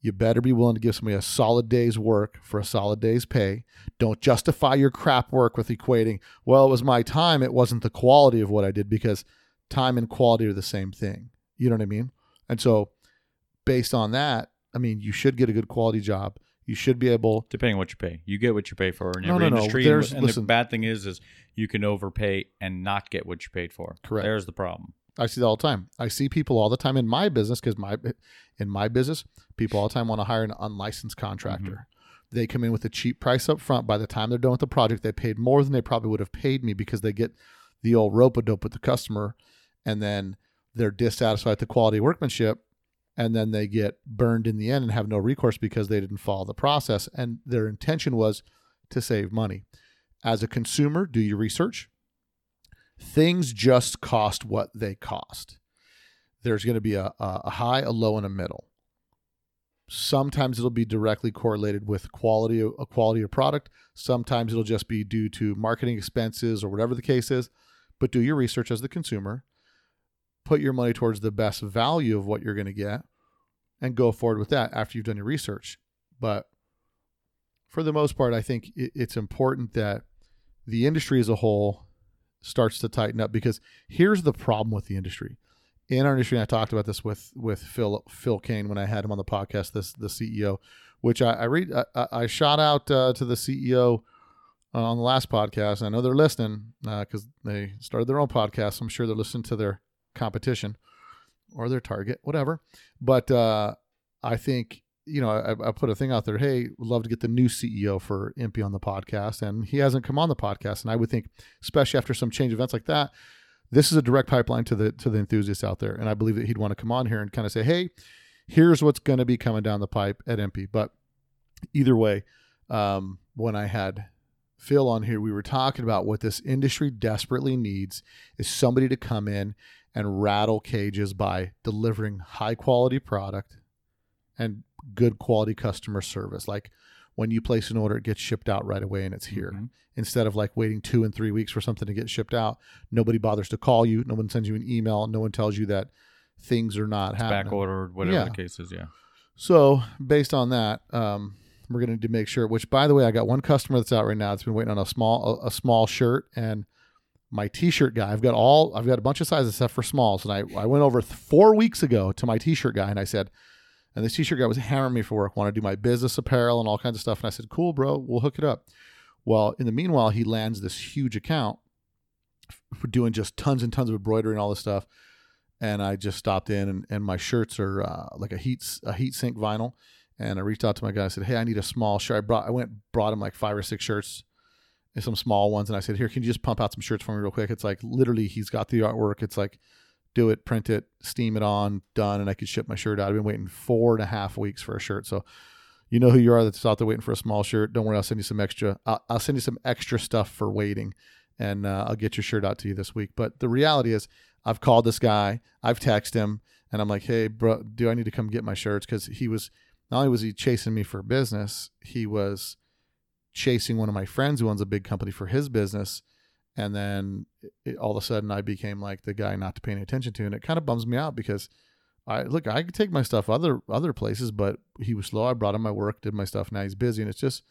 You better be willing to give somebody a solid day's work for a solid day's pay. Don't justify your crap work with equating, well, it was my time. It wasn't the quality of what I did, because time and quality are the same thing. You know what I mean? And so based on that, I mean, you should get a good quality job. You should be able... Depending on what you pay. You get what you pay for in no, every no, industry. No. And listen, the bad thing is, is you can overpay and not get what you paid for. Correct. There's the problem. I see that all the time. I see people all the time in my business, because my in my business, people all the time want to hire an unlicensed contractor. Mm-hmm. They come in with a cheap price up front. By the time they're done with the project, they paid more than they probably would have paid me, because they get the old rope-a-dope with the customer, and then they're dissatisfied with the quality of workmanship, and then they get burned in the end and have no recourse because they didn't follow the process, and their intention was to save money. As a consumer, do your research. Things just cost what they cost. There's going to be a, a high, a low, and a middle. Sometimes it'll be directly correlated with quality, a quality of product. Sometimes it'll just be due to marketing expenses or whatever the case is. But do your research as the consumer. Put your money towards the best value of what you're going to get, and go forward with that after you've done your research. But for the most part, I think it's important that the industry as a whole starts to tighten up, because here's the problem with the industry. In our industry, and I talked about this with with Phil Phil Kane when I had him on the podcast, this the C E O, which I, I read I, I shout out uh, to the C E O uh, on the last podcast. And I know they're listening because uh, they started their own podcast. So I'm sure they're listening to their competition or their target, whatever. But uh, I think you know I, I put a thing out there. Hey, would love to get the new C E O for M P on the podcast, and he hasn't come on the podcast. And I would think, especially after some change events like that, this is a direct pipeline to the to the enthusiasts out there. And I believe that he'd want to come on here and kind of say, hey, here's what's going to be coming down the pipe at M P. But either way, um, when I had Phil on here, we were talking about what this industry desperately needs is somebody to come in and rattle cages by delivering high quality product and good quality customer service. Like when you place an order, it gets shipped out right away and it's here. Mm-hmm. Instead of like waiting two and three weeks for something to get shipped out, nobody bothers to call you. No one sends you an email. No one tells you that things are not it's happening. Back ordered, whatever yeah. the case is. Yeah. So based on that, um, we're going to, to make sure, which by the way, I got one customer that's out right now. That's been waiting on a small, a, a small shirt and my t-shirt guy. I've got all, I've got a bunch of sizes except for smalls. And I, I went over th- four weeks ago to my t-shirt guy and I said, and this t-shirt guy was hammering me for work, wanted to do my business apparel and all kinds of stuff. And I said, cool, bro, we'll hook it up. Well, in the meanwhile, he lands this huge account for doing just tons and tons of embroidery and all this stuff. And I just stopped in and, and my shirts are uh, like a heat, a heat sink vinyl. And I reached out to my guy. I said, hey, I need a small shirt. I brought, I went, brought him like five or six shirts and some small ones. And I said, here, can you just pump out some shirts for me real quick? It's like, literally, he's got the artwork. It's like, do it, print it, steam it on, done. And I could ship my shirt out. I've been waiting four and a half weeks for a shirt. So you know who you are that's out there waiting for a small shirt. Don't worry. I'll send you some extra. I'll, I'll send you some extra stuff for waiting and uh, I'll get your shirt out to you this week. But the reality is I've called this guy, I've texted him and I'm like, hey bro, do I need to come get my shirts? Cause he was, not only was he chasing me for business, he was chasing one of my friends who owns a big company for his business. And then it, all of a sudden I became like the guy not to pay any attention to. And it kind of bums me out because I look, I could take my stuff other, other places, but he was slow. I brought him my work, did my stuff. Now he's busy. And it's just,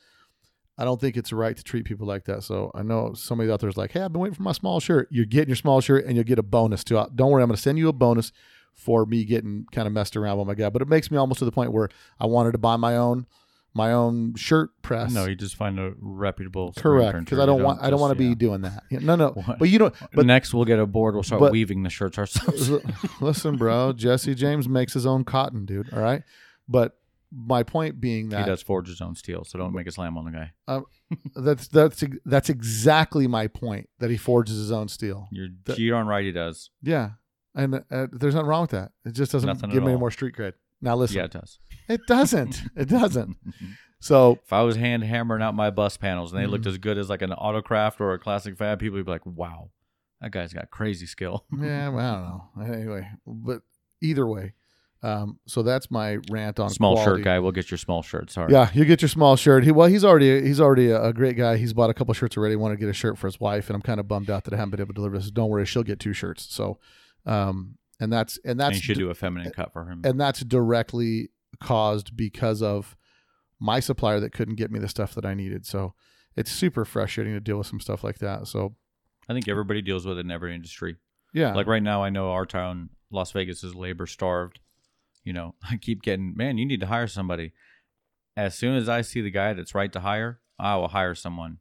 I don't think it's right to treat people like that. So I know somebody out there is like, hey, I've been waiting for my small shirt. You're getting your small shirt and you'll get a bonus too. Don't worry. I'm going to send you a bonus for me getting kind of messed around with my guy. But it makes me almost to the point where I wanted to buy my own, my own shirt press. No, you just find a reputable. Correct. Because I don't, don't want, just, I don't want to yeah. be doing that. No, no. What? But you don't. But next we'll get a board. We'll start but, weaving the shirts ourselves. Listen, bro, Jesse James makes his own cotton, dude. All right. But my point being that he does forge his own steel. So don't make a slam on the guy. Uh, that's, that's, that's exactly my point, that he forges his own steel. You're, that, you're on right. He does. Yeah. And uh, there's nothing wrong with that. It just doesn't nothing give me any more street cred. Now listen. Yeah, it does. It doesn't. It doesn't. So if I was hand hammering out my bus panels and they mm-hmm. looked as good as like an Autocraft or a Classic Fab, people would be like, "Wow, that guy's got crazy skill." Yeah, well, I don't know. Anyway, but either way, um, so that's my rant on small quality. Shirt guy. We'll get your small shirt. Sorry. Yeah, you get your small shirt. He well, he's already he's already a, a great guy. He's bought a couple shirts already. Wanted to get a shirt for his wife, and I'm kind of bummed out that I haven't been able to deliver this. Don't worry, she'll get two shirts. So. Um, and that's, and that's, and you should do a feminine cut for him. And that's directly caused because of my supplier that couldn't get me the stuff that I needed. So it's super frustrating to deal with some stuff like that. So I think everybody deals with it in every industry. Yeah. Like right now, I know our town, Las Vegas, is labor starved. You know, I keep getting, man, you need to hire somebody. As soon as I see the guy that's right to hire, I will hire someone.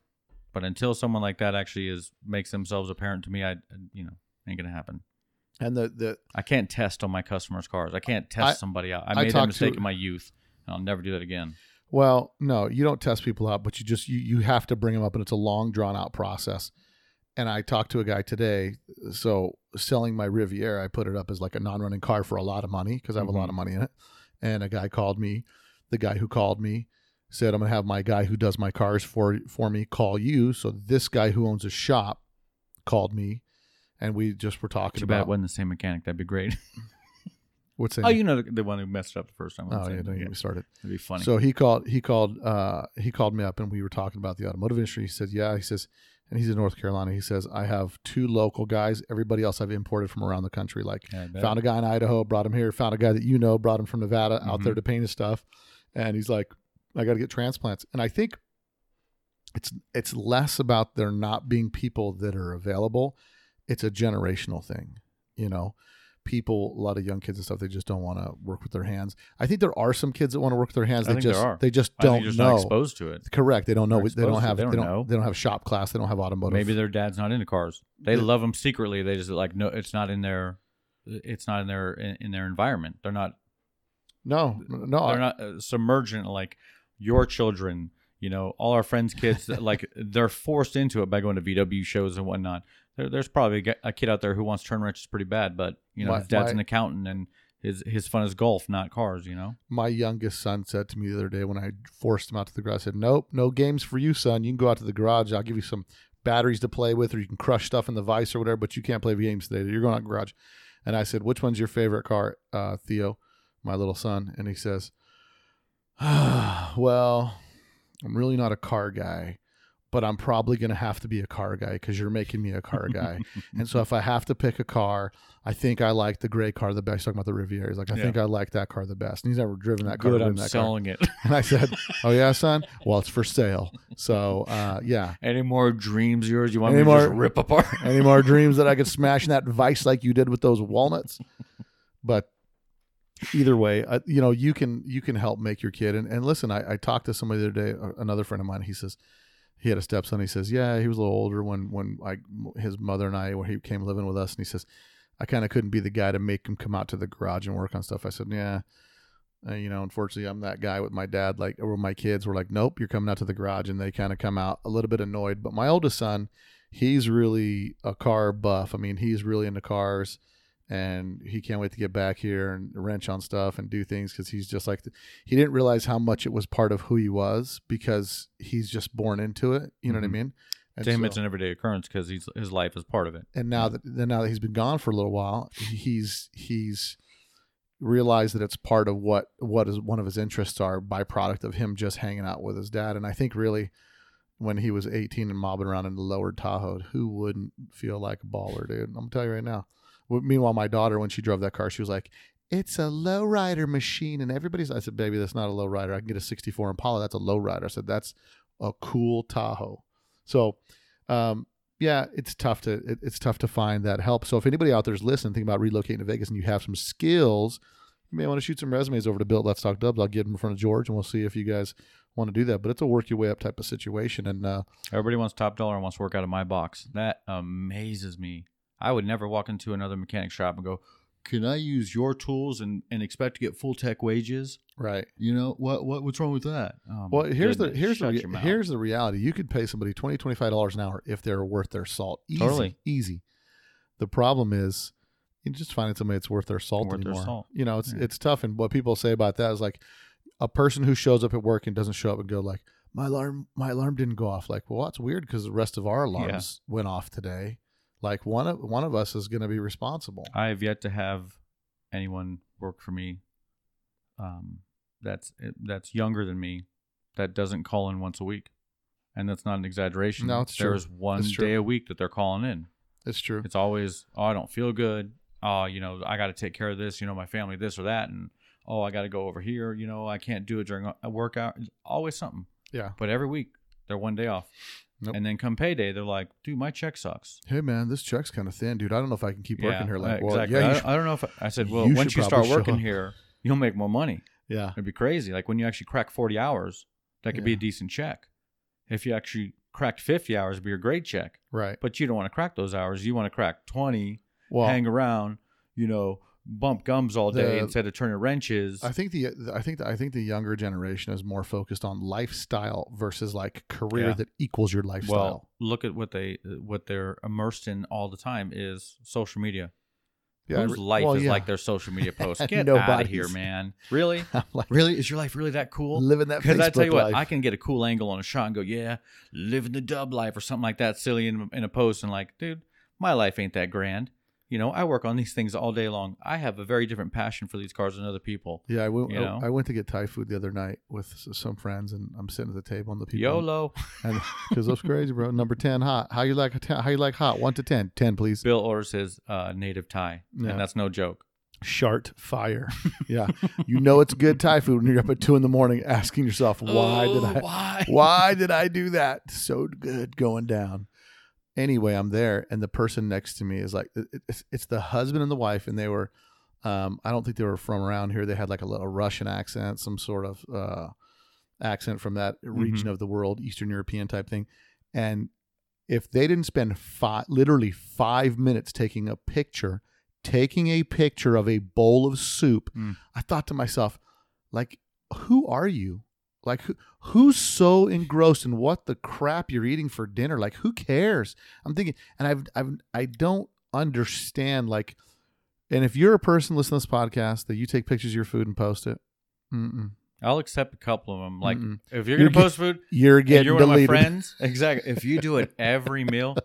But until someone like that actually is, makes themselves apparent to me, I, you know, ain't going to happen. And the, the I can't test on my customers' cars. I can't test I, somebody out. I, I made that mistake to, in my youth, and I'll never do that again. Well, no, you don't test people out, but you just you, you have to bring them up, and it's a long, drawn-out process. And I talked to a guy today. So selling my Riviera, I put it up as like a non-running car for a lot of money because I have mm-hmm. a lot of money in it. And a guy called me. The guy who called me said, I'm going to have my guy who does my cars for for me call you. So this guy who owns a shop called me. And we just were talking Too about... Too bad it wasn't the same mechanic. That'd be great. What's that? Oh, you know the, the one who messed it up the first time. Oh, yeah, don't get me started. It'd be funny. So he called He called, uh, he called me up, and we were talking about the automotive industry. He said, yeah, he says, and he's in North Carolina. He says, I have two local guys. Everybody else I've imported from around the country. Like, yeah, found a guy in Idaho, brought him here. Found a guy that you know, brought him from Nevada mm-hmm. out there to paint his stuff. And he's like, I got to get transplants. And I think it's it's less about there not being people that are available. It's a generational thing, you know, people, a lot of young kids and stuff, they just don't want to work with their hands. I think there are some kids that want to work with their hands. I they just, they just don't know. Not exposed to it. Correct. They don't know. They don't have, they don't, they don't know. They don't have shop class. They don't have automotive. Maybe their dad's not into cars. They love them secretly. They just like, no, it's not in their, it's not in their, in, in their environment. They're not. No, no. They're not uh, submergent like your children. You know, all our friends' kids, like they're forced into it by going to V W shows and whatnot. There, there's probably a kid out there who wants to turn wrenches pretty bad, but you know, my, his dad's my, an accountant and his his fun is golf, not cars, you know? My youngest son said to me the other day when I forced him out to the garage, I said, nope, no games for you, son. You can go out to the garage. I'll give you some batteries to play with, or you can crush stuff in the vice or whatever, but you can't play games today. You're going out in the garage. And I said, which one's your favorite car, uh, Theo, my little son? And he says, ah, well, I'm really not a car guy, but I'm probably going to have to be a car guy because you're making me a car guy. And so if I have to pick a car, I think I like the gray car the best. He's talking about the Riviera. He's like, I yeah. think I like that car the best. And he's never driven that car. Good, I'm that selling car. It. And I said, oh, yeah, son? Well, it's for sale. So, uh, yeah. Any more dreams yours you want any me to more, just rip apart? Any more dreams that I could smash in that vice like you did with those walnuts? But either way, uh, you know, you can you can help make your kid. And, and listen, I, I talked to somebody the other day, another friend of mine. He says, he had a stepson. He says, yeah, he was a little older when, when I, his mother and I, when he came living with us. And he says, I kind of couldn't be the guy to make him come out to the garage and work on stuff. I said, yeah, uh, you know, unfortunately, I'm that guy with my dad. Like, or my kids were like, nope, you're coming out to the garage. And they kind of come out a little bit annoyed. But my oldest son, he's really a car buff. I mean, he's really into cars. And he can't wait to get back here and wrench on stuff and do things because he's just like, the, he didn't realize how much it was part of who he was because he's just born into it. You know mm-hmm. what I mean? And to him, so, it's an everyday occurrence because he's his life is part of it. And now that then now that he's been gone for a little while, he's he's realized that it's part of what what is one of his interests are, byproduct of him just hanging out with his dad. And I think really, when he was eighteen and mobbing around in the lower Tahoe, who wouldn't feel like a baller, dude? I'm telling you right now. Meanwhile, my daughter, when she drove that car, she was like, it's a lowrider machine. And everybody's, I said, baby, that's not a lowrider. I can get a sixty-four Impala. That's a lowrider. I said, that's a cool Tahoe. So, um, yeah, it's tough to, it, it's tough to find that help. So if anybody out there is listening, thinking about relocating to Vegas and you have some skills, you may want to shoot some resumes over to Bill at Let's Talk Dubs. I'll get them in front of George and we'll see if you guys want to do that. But it's a work your way up type of situation. And uh, everybody wants top dollar and wants to work out of my box. That amazes me. I would never walk into another mechanic shop and go, can I use your tools and, and expect to get full tech wages? Right. You know, what what what's wrong with that? Oh, well, here's goodness. the here's Shut the here's the reality. You could pay somebody twenty dollars, twenty-five dollars an hour if they're worth their salt. Easy. Totally. Easy. The problem is you just find somebody that's worth their salt worth anymore. Their salt. You know, it's yeah. it's tough. And what people say about that is like a person who shows up at work and doesn't show up and go like, My alarm my alarm didn't go off. Like, well, that's weird because the rest of our alarms yeah. went off today. Like one of one of us is going to be responsible. I have yet to have anyone work for me um, that's that's younger than me that doesn't call in once a week, and that's not an exaggeration. No, it's true. There's one day a week that they're calling in. It's true. It's always, oh, I don't feel good. Oh, you know, I got to take care of this. You know, my family, this or that, and oh, I got to go over here. You know, I can't do it during a workout. Always something. Yeah. But every week they're one day off. Nope. And then come payday, they're like, dude, my check sucks. Hey, man, this check's kind of thin, dude. I don't know if I can keep working yeah, here. Like, well, exactly. Yeah, I, should, I don't know if I, I said, well, you once you start working here, you'll make more money. Yeah. It'd be crazy. Like when you actually crack forty hours, that could yeah. be a decent check. If you actually cracked fifty hours, it'd be a great check. Right. But you don't want to crack those hours. You want to crack twenty, well, hang around, you know, bump gums all day the, instead of turning wrenches. I think the I think the, I think the younger generation is more focused on lifestyle versus like career yeah. that equals your lifestyle. Well, look at what they what they're immersed in all the time is social media. Yeah, Whose life well, is yeah. like their social media posts? Get out of here, man! Really, like, really? Is your life really that cool? Living that because I tell you what, life. I can get a cool angle on a shot and go, yeah, living the dub life or something like that, silly in, in a post, and like, dude, my life ain't that grand. You know, I work on these things all day long. I have a very different passion for these cars than other people. Yeah, I went, you know? I went to get Thai food the other night with some friends, and I'm sitting at the table and the people. YOLO. Because that's crazy, bro. Number ten, hot. How you like How you like hot? One to ten. Ten, please. Bill orders his uh, native Thai, yeah. and that's no joke. Shart fire. Yeah. You know it's good Thai food when you're up at two in the morning asking yourself, why oh, did I why? why did I do that? So good going down. Anyway, I'm there, and the person next to me is like, it's, it's the husband and the wife, and they were, um, I don't think they were from around here. They had like a little Russian accent, some sort of uh, accent from that region mm-hmm. of the world, Eastern European type thing. And if they didn't spend five, literally five minutes taking a picture, taking a picture of a bowl of soup, mm. I thought to myself, like, who are you? Like, who, who's so engrossed in what the crap you're eating for dinner? Like, who cares? I'm thinking, and I've, I've, I don't understand, like, And if you're a person listening to this podcast that you take pictures of your food and post it, mm-mm. I'll accept a couple of them. Like, mm-mm. if you're, you're going to post food, you're getting you're one deleted. Of my friends. Exactly. If you do it every meal,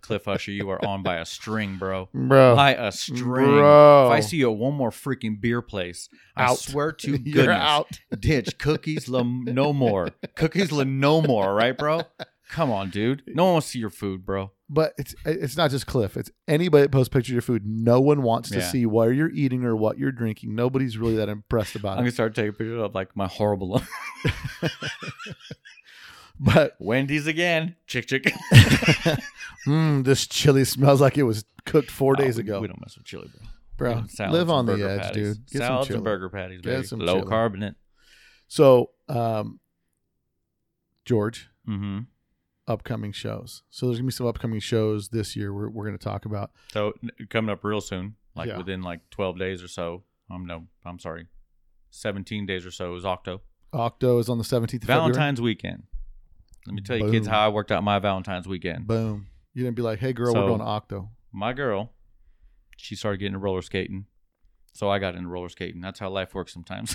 Cliff Usher, you are on by a string, bro. Bro. By a string. Bro. If I see you at one more freaking beer place, out. I swear to goodness. You're out. Ditch. Cookies la no more. Cookies la no more, right, bro? Come on, dude. No one wants to see your food, bro. But it's it's not just Cliff. It's anybody that posts pictures of your food. No one wants to yeah. see where you're eating or what you're drinking. Nobody's really that impressed about it. I'm going to start taking pictures of like my horrible lunch. But Wendy's again. Chick, chick. mm, this chili smells like it was cooked four oh, days we, ago. We don't mess with chili, bro. Bro, live on the edge, patties. Dude. Get salads some and burger patties, baby. Get some low chili. Carb in it. So, um, George. Mm-hmm. Upcoming shows. So there's gonna be some upcoming shows this year we're we're gonna talk about. So coming up real soon, like yeah. within like twelve days or so. Um, no, I'm sorry, seventeen days or so is Octo. Octo is on the seventeenth of Valentine's February. Weekend. Let me tell you, Boom. Kids, how I worked out my Valentine's weekend. Boom. You didn't be like, hey girl, so, we're going to Octo. My girl, she started getting into roller skating, so I got into roller skating. That's how life works sometimes.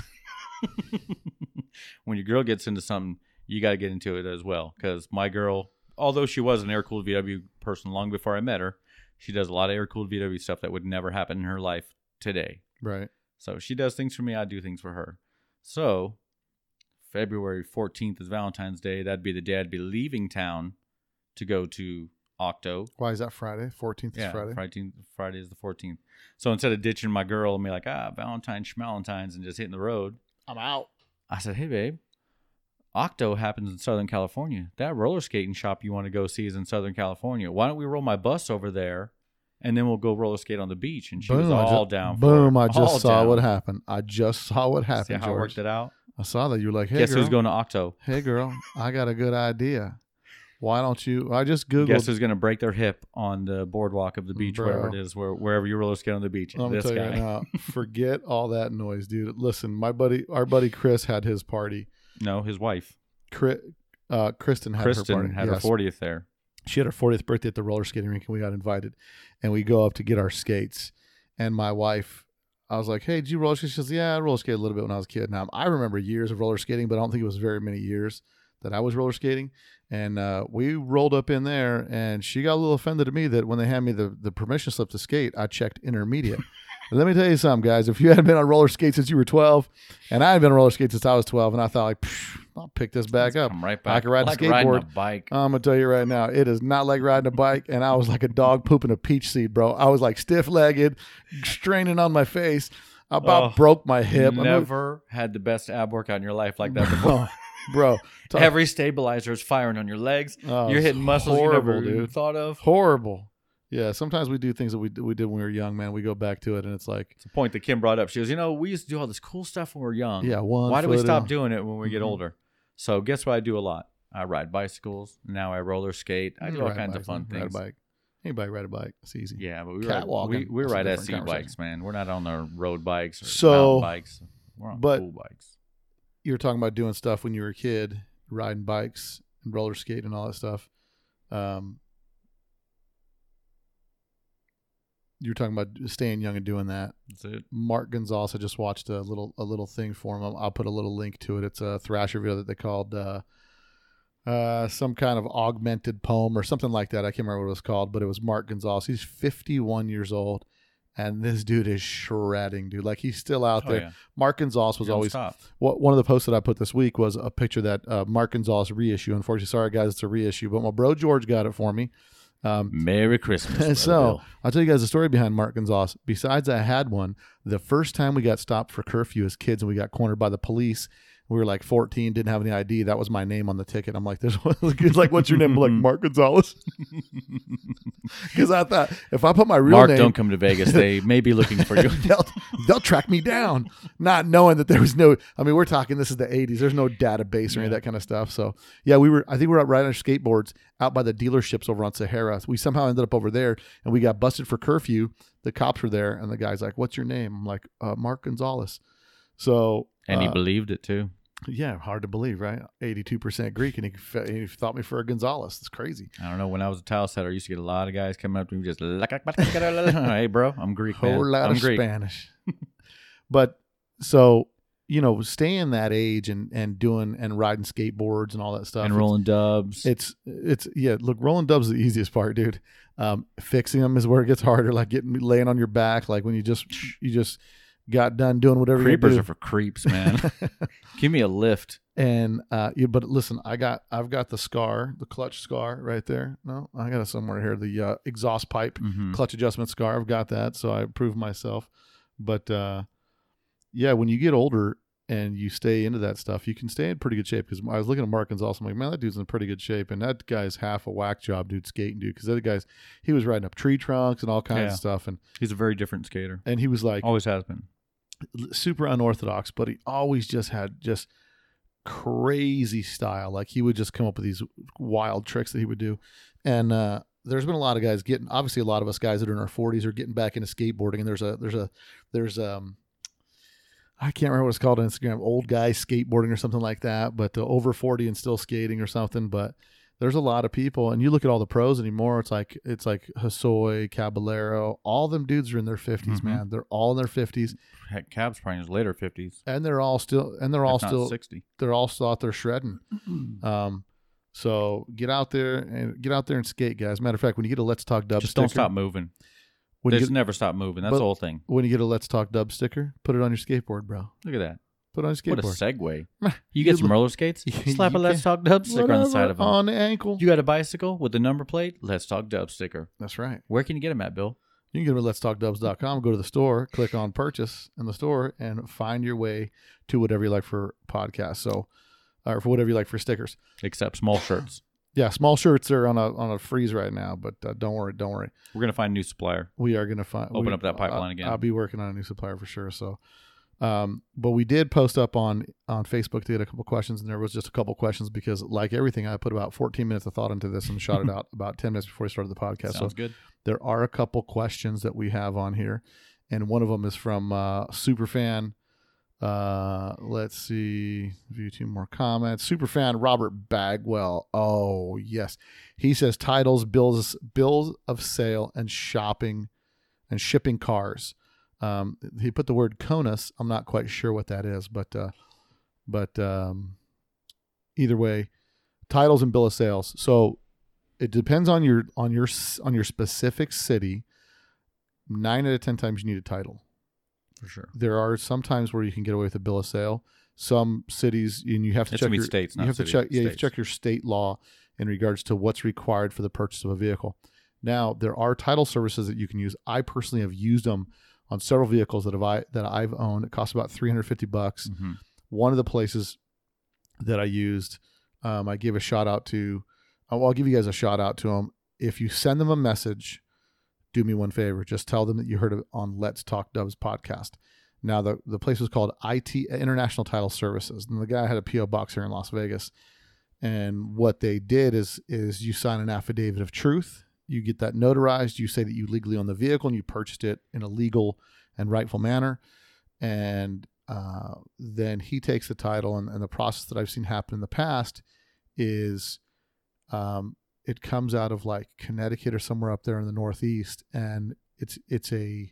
When your girl gets into something, you got to get into it as well, because my girl, although she was an air-cooled V W person long before I met her, she does a lot of air-cooled V W stuff that would never happen in her life today. Right. So she does things for me. I do things for her. So February fourteenth is Valentine's Day. That'd be the day I'd be leaving town to go to Octo. Why is that Friday? fourteenth yeah, is Friday? Friday, Friday is the fourteenth. So instead of ditching my girl and be like, ah, Valentine's, schmalentine's, and just hitting the road. I'm out. I said, hey, babe. Octo happens in Southern California. That roller skating shop you want to go see is in Southern California. Why don't we roll my bus over there, and then we'll go roller skate on the beach? And she boom, was all just, down. Boom! For I just all saw down. What happened. I just saw what happened. See how George. I worked it out. I saw that you were like, "Hey, guess girl, who's going to Octo? Hey, girl, I got a good idea. Why don't you? I just googled. Guess who's going to break their hip on the boardwalk of the beach, Bro. Wherever it is, where wherever you roller skate on the beach. I'm this guy. Right now, forget all that noise, dude. Listen, my buddy, our buddy Chris had his party. No, his wife. Chris, uh, Kristen had Kristen her party. had yes. her fortieth there. She had her fortieth birthday at the roller skating rink, and we got invited. And we go up to get our skates. And my wife, I was like, hey, did you roller skate? She says, yeah, I roller skated a little bit when I was a kid. Now, I remember years of roller skating, but I don't think it was very many years that I was roller skating. And uh, we rolled up in there, and she got a little offended at me that when they handed me the, the permission slip to skate, I checked intermediate. Let me tell you something, guys. If you hadn't been on roller skates since you were twelve, and I hadn't been on roller skates since I was twelve, and I thought, like, I'll pick this back Let's up. Right back. I can ride like a skateboard. A bike. I'm going to tell you right now, it is not like riding a bike, and I was like a dog pooping a peach seed, bro. I was like stiff-legged, straining on my face. I about oh, broke my hip. You never I mean, had the best ab workout in your life like that before. Bro. Talk. Every stabilizer is firing on your legs. Oh, you're hitting muscles horrible, you never dude. Thought of. Horrible. Yeah, sometimes we do things that we we did when we were young, man. We go back to it, and it's like... It's a point that Kim brought up. She goes, you know, we used to do all this cool stuff when we were young. Yeah, one Why do we stop down. Doing it when we get mm-hmm. older? So guess what I do a lot? I ride bicycles. Now I roller skate. I do all kinds bikes, of fun things. Ride a bike. Anybody ride a bike? It's easy. Yeah, but we ride, we, we ride S C bikes, man. We're not on the road bikes or so, mountain bikes. We're on but cool bikes. You were talking about doing stuff when you were a kid, riding bikes and roller skating and all that stuff. Um You're talking about staying young and doing that. That's it. Mark Gonzalez, I just watched a little a little thing for him. I'll, I'll put a little link to it. It's a Thrasher video that they called uh, uh, some kind of augmented poem or something like that. I can't remember what it was called, but it was Mark Gonzalez. He's fifty-one years old, and this dude is shredding, dude. Like, he's still out oh, there. Yeah. Mark Gonzalez was You're always – one of the posts that I put this week was a picture that uh, Mark Gonzalez reissue. Unfortunately, sorry, guys, it's a reissue, but my bro George got it for me. Um, Merry Christmas. So Bill. I'll tell you guys the story behind Mark Gonzalez. Besides, I had one. The first time we got stopped for curfew as kids and we got cornered by the police, we were like fourteen, didn't have any I D. That was my name on the ticket. I'm like, this was like, what's your name? I'm like, Mark Gonzalez. Because I thought if I put my real Mark, name. Mark, don't come to Vegas. They may be looking for you. they'll, they'll track me down, not knowing that there was no. I mean, we're talking, this is the eighties. There's no database or any of that kind of stuff. So, yeah, we were, I think we were out riding our skateboards out by the dealerships over on Sahara. We somehow ended up over there and we got busted for curfew. The cops were there and the guy's like, what's your name? I'm like, uh, Mark Gonzalez. So. And he uh, believed it too. Yeah, hard to believe, right? eighty-two percent Greek, and he, he thought me for a Gonzalez. It's crazy. I don't know. When I was a tile setter, I used to get a lot of guys coming up to me just, hey, bro, I'm Greek, man. Whole lot I'm of Greek. Spanish. But so, you know, staying that age and, and doing and riding skateboards and all that stuff. And rolling dubs. It's, it's yeah, look, rolling dubs is the easiest part, dude. Um, fixing them is where it gets harder, like getting laying on your back, like when you just you just – got done doing whatever you do. Creepers are for creeps, man. Give me a lift. And uh, yeah, but listen, I got I've got the scar, the clutch scar right there. No, I got it somewhere here. The uh, exhaust pipe mm-hmm. clutch adjustment scar. I've got that, so I proved myself. But uh, yeah, when you get older and you stay into that stuff, you can stay in pretty good shape. Because I was looking at Mark Gonzalez, I'm like, man, that dude's in pretty good shape, and that guy's half a whack job, dude, skating, dude. Because the other guys, he was riding up tree trunks and all kinds yeah. of stuff, and he's a very different skater. And he was like, always has been. Super unorthodox, but he always just had just crazy style. Like he would just come up with these wild tricks that he would do. And uh, there's been a lot of guys getting, obviously a lot of us guys that are in our forties are getting back into skateboarding. And there's a, there's a, there's um, I can't remember what it's called on Instagram, old guy skateboarding or something like that, but uh, over forty and still skating or something. But there's a lot of people, and you look at all the pros anymore. It's like it's like Hassoy, Caballero, all them dudes are in their fifties, mm-hmm. man. They're all in their fifties. Heck, Cab's probably in his later fifties, and they're all still, and they're all if still sixty. They're all still out there shredding. Mm-hmm. Um, so get out there and get out there and skate, guys. Matter of fact, when you get a Let's Talk Dub, just sticker, don't stop moving. When just you get, never stop moving. That's the whole thing. When you get a Let's Talk Dub sticker, put it on your skateboard, bro. Look at that. Put on a skateboard. What a segue. You get you some look, roller skates, slap a Let's Talk Dub sticker on the side of them. On the ankle. You got a bicycle with a number plate, Let's Talk Dub sticker. That's right. Where can you get them at, Bill? You can get them at lets talk dubs dot com, go to the store, click on purchase in the store, and find your way to whatever you like for podcasts. So, or for whatever you like for stickers. Except small shirts. Yeah, small shirts are on a on a freeze right now, but uh, don't worry, don't worry. We're going to find a new supplier. We are going to find. Open we, up that pipeline I, again. I'll be working on a new supplier for sure, so. Um, but we did post up on, on Facebook to get a couple questions, and there was just a couple questions because like everything, I put about fourteen minutes of thought into this and shot it out about ten minutes before we started the podcast. Sounds so good. There are a couple questions that we have on here, and one of them is from, uh, Superfan. Uh, let's see, view two more comments. Superfan Robert Bagwell. Oh yes. He says titles, bills, bills of sale and shopping and shipping cars. Um, he put the word CONUS. I'm not quite sure what that is, but, uh, but, um, either way, titles and bill of sales. So it depends on your, on your, on your specific city. Nine out of ten times you need a title. For sure. There are some times where you can get away with a bill of sale. Some cities, and you have to it's check your states, not you have cities, to check, yeah, you have to check your state law in regards to what's required for the purchase of a vehicle. Now there are title services that you can use. I personally have used them on several vehicles that have I that I've owned. It costs about three hundred fifty bucks. Mm-hmm. One of the places that I used, um, I gave a shout out to. Well, I'll give you guys a shout out to them. If you send them a message, do me one favor. Just tell them that you heard it on Let's Talk Dubs podcast. Now the the place was called I T International Title Services, and the guy had a P O box here in Las Vegas. And what they did is is you sign an affidavit of truth. You get that notarized. You say that you legally own the vehicle and you purchased it in a legal and rightful manner. And uh, then he takes the title. And, and the process that I've seen happen in the past is um, it comes out of like Connecticut or somewhere up there in the Northeast. And it's it's a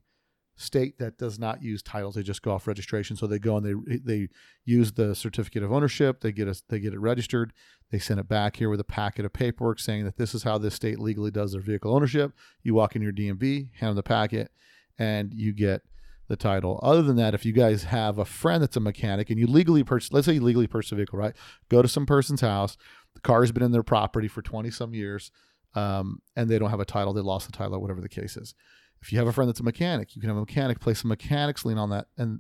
state that does not use titles. They just go off registration. So they go and they they use the certificate of ownership. They get a, they get it registered. They send it back here with a packet of paperwork saying that this is how this state legally does their vehicle ownership. You walk in your D M V, hand them the packet, and you get the title. Other than that, if you guys have a friend that's a mechanic and you legally purchase, let's say you legally purchase a vehicle, right? Go to some person's house. The car has been in their property for twenty some years, um, and they don't have a title. They lost the title, whatever the case is. If you have a friend that's a mechanic, you can have a mechanic place a mechanic's lien on that. And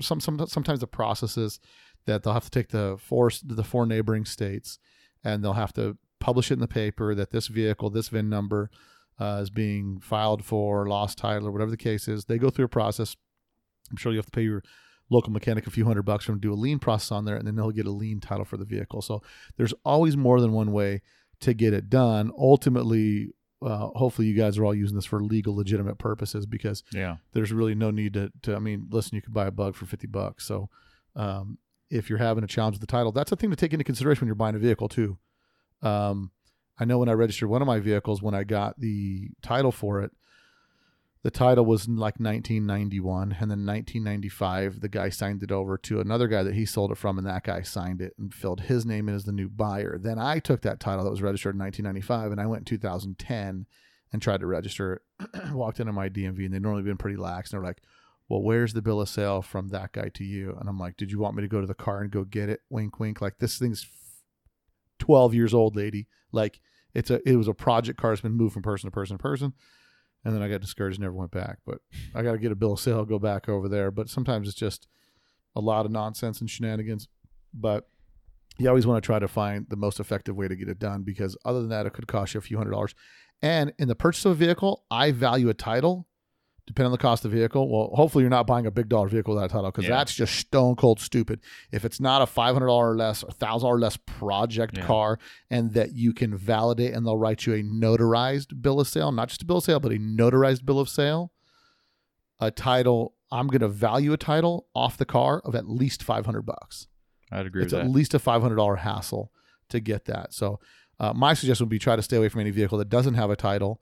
some, some sometimes the process is that they'll have to take the four the four neighboring states, and they'll have to publish it in the paper that this vehicle, this V I N number, uh, is being filed for lost title or whatever the case is. They go through a process. I'm sure you have to pay your local mechanic a few hundred bucks for him to do a lien process on there, and then they'll get a lien title for the vehicle. So there's always more than one way to get it done. Ultimately, Uh, hopefully you guys are all using this for legal, legitimate purposes, because yeah. there's really no need to, to, I mean, listen, you could buy a bug for fifty bucks. So, um, if you're having a challenge with the title. That's a thing to take into consideration when you're buying a vehicle too. Um, I know when I registered one of my vehicles, when I got the title for it, the title was like nineteen ninety-one, and then nineteen ninety-five, the guy signed it over to another guy that he sold it from, and that guy signed it and filled his name in as the new buyer. Then I took that title that was registered in nineteen ninety-five, and I went in two thousand ten and tried to register it. Walked into my D M V, and they'd normally been pretty lax, and they're like, well, where's the bill of sale from that guy to you? And I'm like, did you want me to go to the car and go get it? Wink, wink. Like, this thing's twelve years old, lady. Like, it's a, it was a project car that's been moved from person to person to person. And then I got discouraged and never went back, but I got to get a bill of sale, go back over there. But sometimes it's just a lot of nonsense and shenanigans, but you always want to try to find the most effective way to get it done, because other than that, it could cost you a few hundred dollars. And in the purchase of a vehicle, I value a title depending on the cost of the vehicle. Well, hopefully you're not buying a big dollar vehicle without a title, because yeah. that's just stone cold stupid. If it's not a five hundred dollars or less, or one thousand dollars or less project yeah. car, and that you can validate, and they'll write you a notarized bill of sale, not just a bill of sale, but a notarized bill of sale, a title, I'm going to value a title off the car of at least five hundred bucks. I'd agree it's with that. It's at least a five hundred dollars hassle to get that. So uh, my suggestion would be try to stay away from any vehicle that doesn't have a title.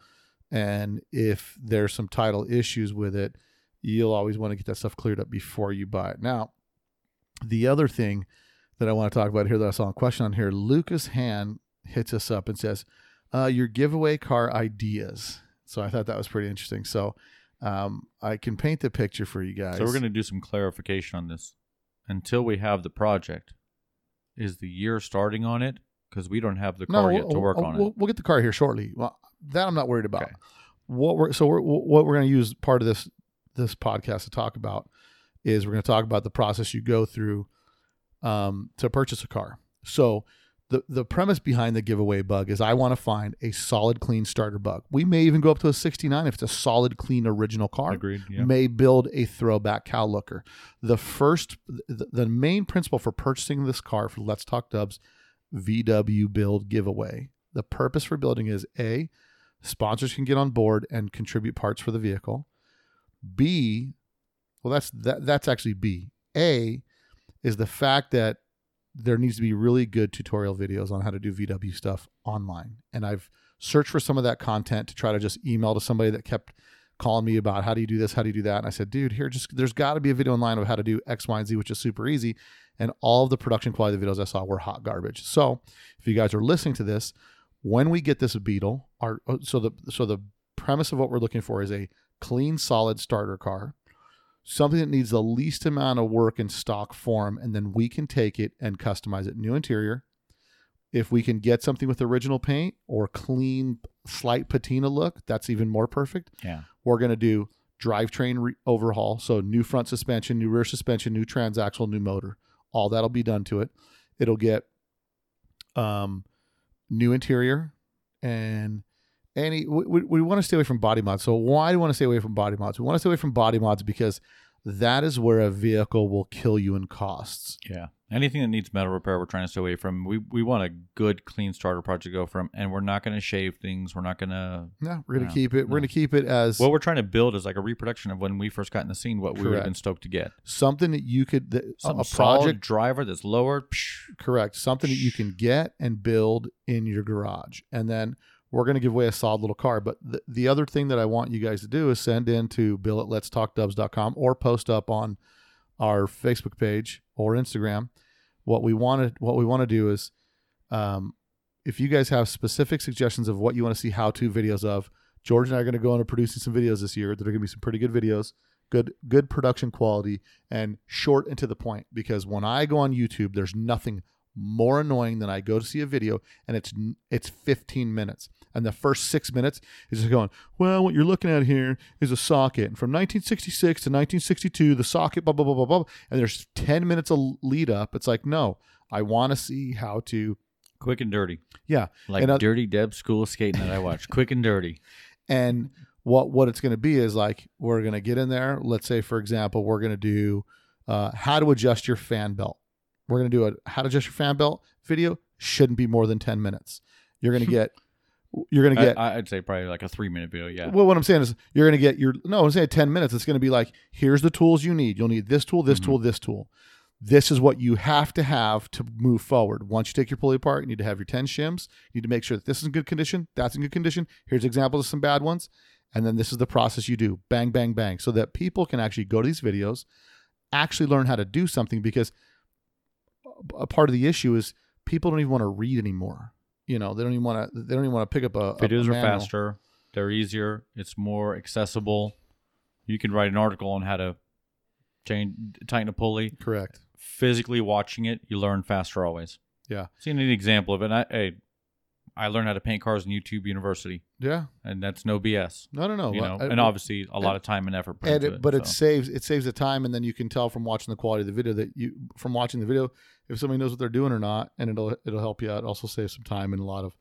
And if there's some title issues with it, you'll always want to get that stuff cleared up before you buy it. Now, the other thing that I want to talk about here that I saw a question on here, Lucas Han hits us up and says, uh, your giveaway car ideas. So I thought that was pretty interesting. So um, I can paint the picture for you guys. So we're going to do some clarification on this. Until we have the project, is the year starting on it? Because we don't have the car no, yet to work we'll, on we'll, it. We'll get the car here shortly. Well, that I'm not worried about. Okay. What we're so we're, what we're going to use part of this this podcast to talk about is we're going to talk about the process you go through um, to purchase a car. So the the premise behind the giveaway bug is I want to find a solid, clean starter bug. We may even go up to a sixty-nine if it's a solid, clean original car. Agreed. Yeah. May build a throwback cow looker. The first, the, the main principle for purchasing this car for Let's Talk Dubs V W build giveaway. The purpose for building is A, sponsors can get on board and contribute parts for the vehicle. B, well, that's that, that's actually B. A is the fact that there needs to be really good tutorial videos on how to do V W stuff online. And I've searched for some of that content to try to just email to somebody that kept calling me about how do you do this, how do you do that. And I said, dude, here, just there's got to be a video online of how to do X, Y, and Z, which is super easy. And all of the production quality of the videos I saw were hot garbage. So if you guys are listening to this, when we get this Beetle, our so the so the premise of what we're looking for is a clean, solid starter car, something that needs the least amount of work in stock form, and then we can take it and customize it. New interior. If we can get something with original paint or clean, slight patina look, that's even more perfect. Yeah. We're going to do drivetrain re- overhaul. So new front suspension, new rear suspension, new transaxle, new motor. All that'll be done to it. It'll get um, new interior, and any we, we want to stay away from body mods. So why do we want to stay away from body mods? We want to stay away from body mods because that is where a vehicle will kill you in costs. Yeah. Anything that needs metal repair, we're trying to stay away from. We we want a good, clean starter project to go from, and we're not going to shave things. We're not going to... No, we're going to you know, keep it. No. We're going to keep it as... What we're trying to build is like a reproduction of when we first got in the scene, what correct. We would have been stoked to get. Something that you could... That, Something a project driver that's lower. Psh, correct. Something psh. that you can get and build in your garage. And then we're going to give away a solid little car. But the, the other thing that I want you guys to do is send in to bill at letstalkdubs dot com or post up on our Facebook page or Instagram. What we want to what we want to do is, um, if you guys have specific suggestions of what you want to see how-to videos of, George and I are going to go into producing some videos this year that are going to be some pretty good videos, good good production quality, and short and to the point. Because when I go on YouTube, there's nothing more annoying than I go to see a video and it's it's fifteen minutes. And the first six minutes is just going, well, what you're looking at here is a socket. And from nineteen sixty-six to nineteen sixty-two, the socket, blah, blah, blah, blah, blah. And there's ten minutes of lead up. It's like, no, I want to see how to. Quick and dirty. Yeah. Like and, uh, Dirty Deb School of Skating that I watched. Quick and dirty. And what, what it's going to be is like, we're going to get in there. Let's say, for example, we're going to do uh, how to adjust your fan belt. We're going to do a how to adjust your fan belt video. Shouldn't be more than ten minutes. You're going to get... You're going to get... I, I'd say probably like a three-minute video, yeah. Well, what I'm saying is you're going to get your... No, I'm saying ten minutes. It's going to be like, here's the tools you need. You'll need this tool, this mm-hmm. tool, this tool. this is what you have to have to move forward. Once you take your pulley apart, you need to have your ten shims. You need to make sure that this is in good condition. That's in good condition. Here's examples of some bad ones. And then this is the process you do. Bang, bang, bang. So that people can actually go to these videos, actually learn how to do something, because a part of the issue is people don't even want to read anymore. You know, they don't even want to, they don't even want to pick up a videos a are faster. They're easier. It's more accessible. You can write an article on how to change, tighten a pulley. Correct. Physically watching it, you learn faster always. Yeah. I've seen an example of it. And I, I, I learned how to paint cars in YouTube University. Yeah. And that's no B S. No, no, no. You know? I, and obviously a I, lot of time and effort. Put and into it, but it, so. it saves it saves the time. And then you can tell from watching the quality of the video that you, from watching the video, if somebody knows what they're doing or not, and it'll, it'll help you out. It also saves some time and a lot of,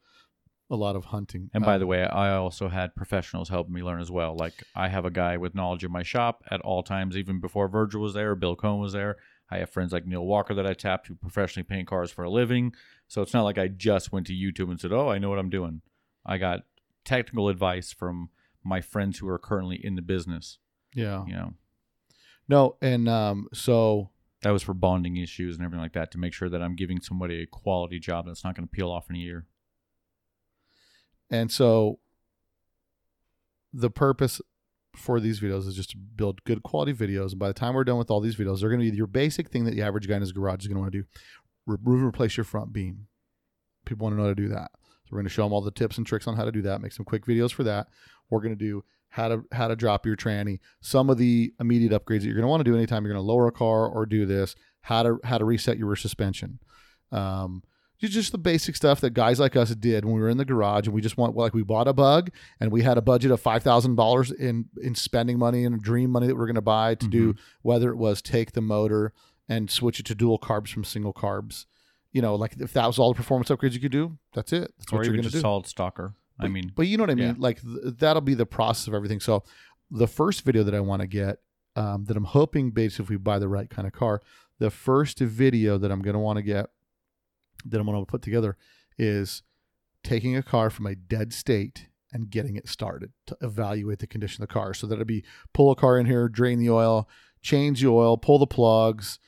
a lot of hunting. And by um, the way, I also had professionals helping me learn as well. Like I have a guy with knowledge in my shop at all times, even before Virgil was there, Bill Cohn was there. I have friends like Neil Walker that I tapped who professionally paint cars for a living. So it's not like I just went to YouTube and said, oh, I know what I'm doing. I got technical advice from my friends who are currently in the business. Yeah. You know. No, and um, so... that was for bonding issues and everything like that, to make sure that I'm giving somebody a quality job that's not going to peel off in a year. And so the purpose for these videos is just to build good quality videos. And by the time we're done with all these videos, they're going to be your basic thing that the average guy in his garage is going to want to do. Remove and replace your front beam. People want to know how to do that. So we're going to show them all the tips and tricks on how to do that. Make some quick videos for that. We're going to do how to how to drop your tranny. Some of the immediate upgrades that you're going to want to do anytime you're going to lower a car or do this. How to how to reset your rear suspension. Um Just the basic stuff that guys like us did when we were in the garage, and we just want, like, we bought a bug and we had a budget of five thousand dollars in, in spending money and dream money that we we're going to buy to mm-hmm. do, whether it was take the motor and switch it to dual carbs from single carbs. You know, like if that was all the performance upgrades you could do, that's it. That's or what you're going to do. Or even just solid stalker. But, I mean. But you know what I mean? Yeah. Like th- that'll be the process of everything. So the first video that I want to get um, that I'm hoping, based if we buy the right kind of car, the first video that I'm going to want to get that I'm going to put together is taking a car from a dead state and getting it started to evaluate the condition of the car. So that'd be pull a car in here, drain the oil, change the oil, pull the plugs,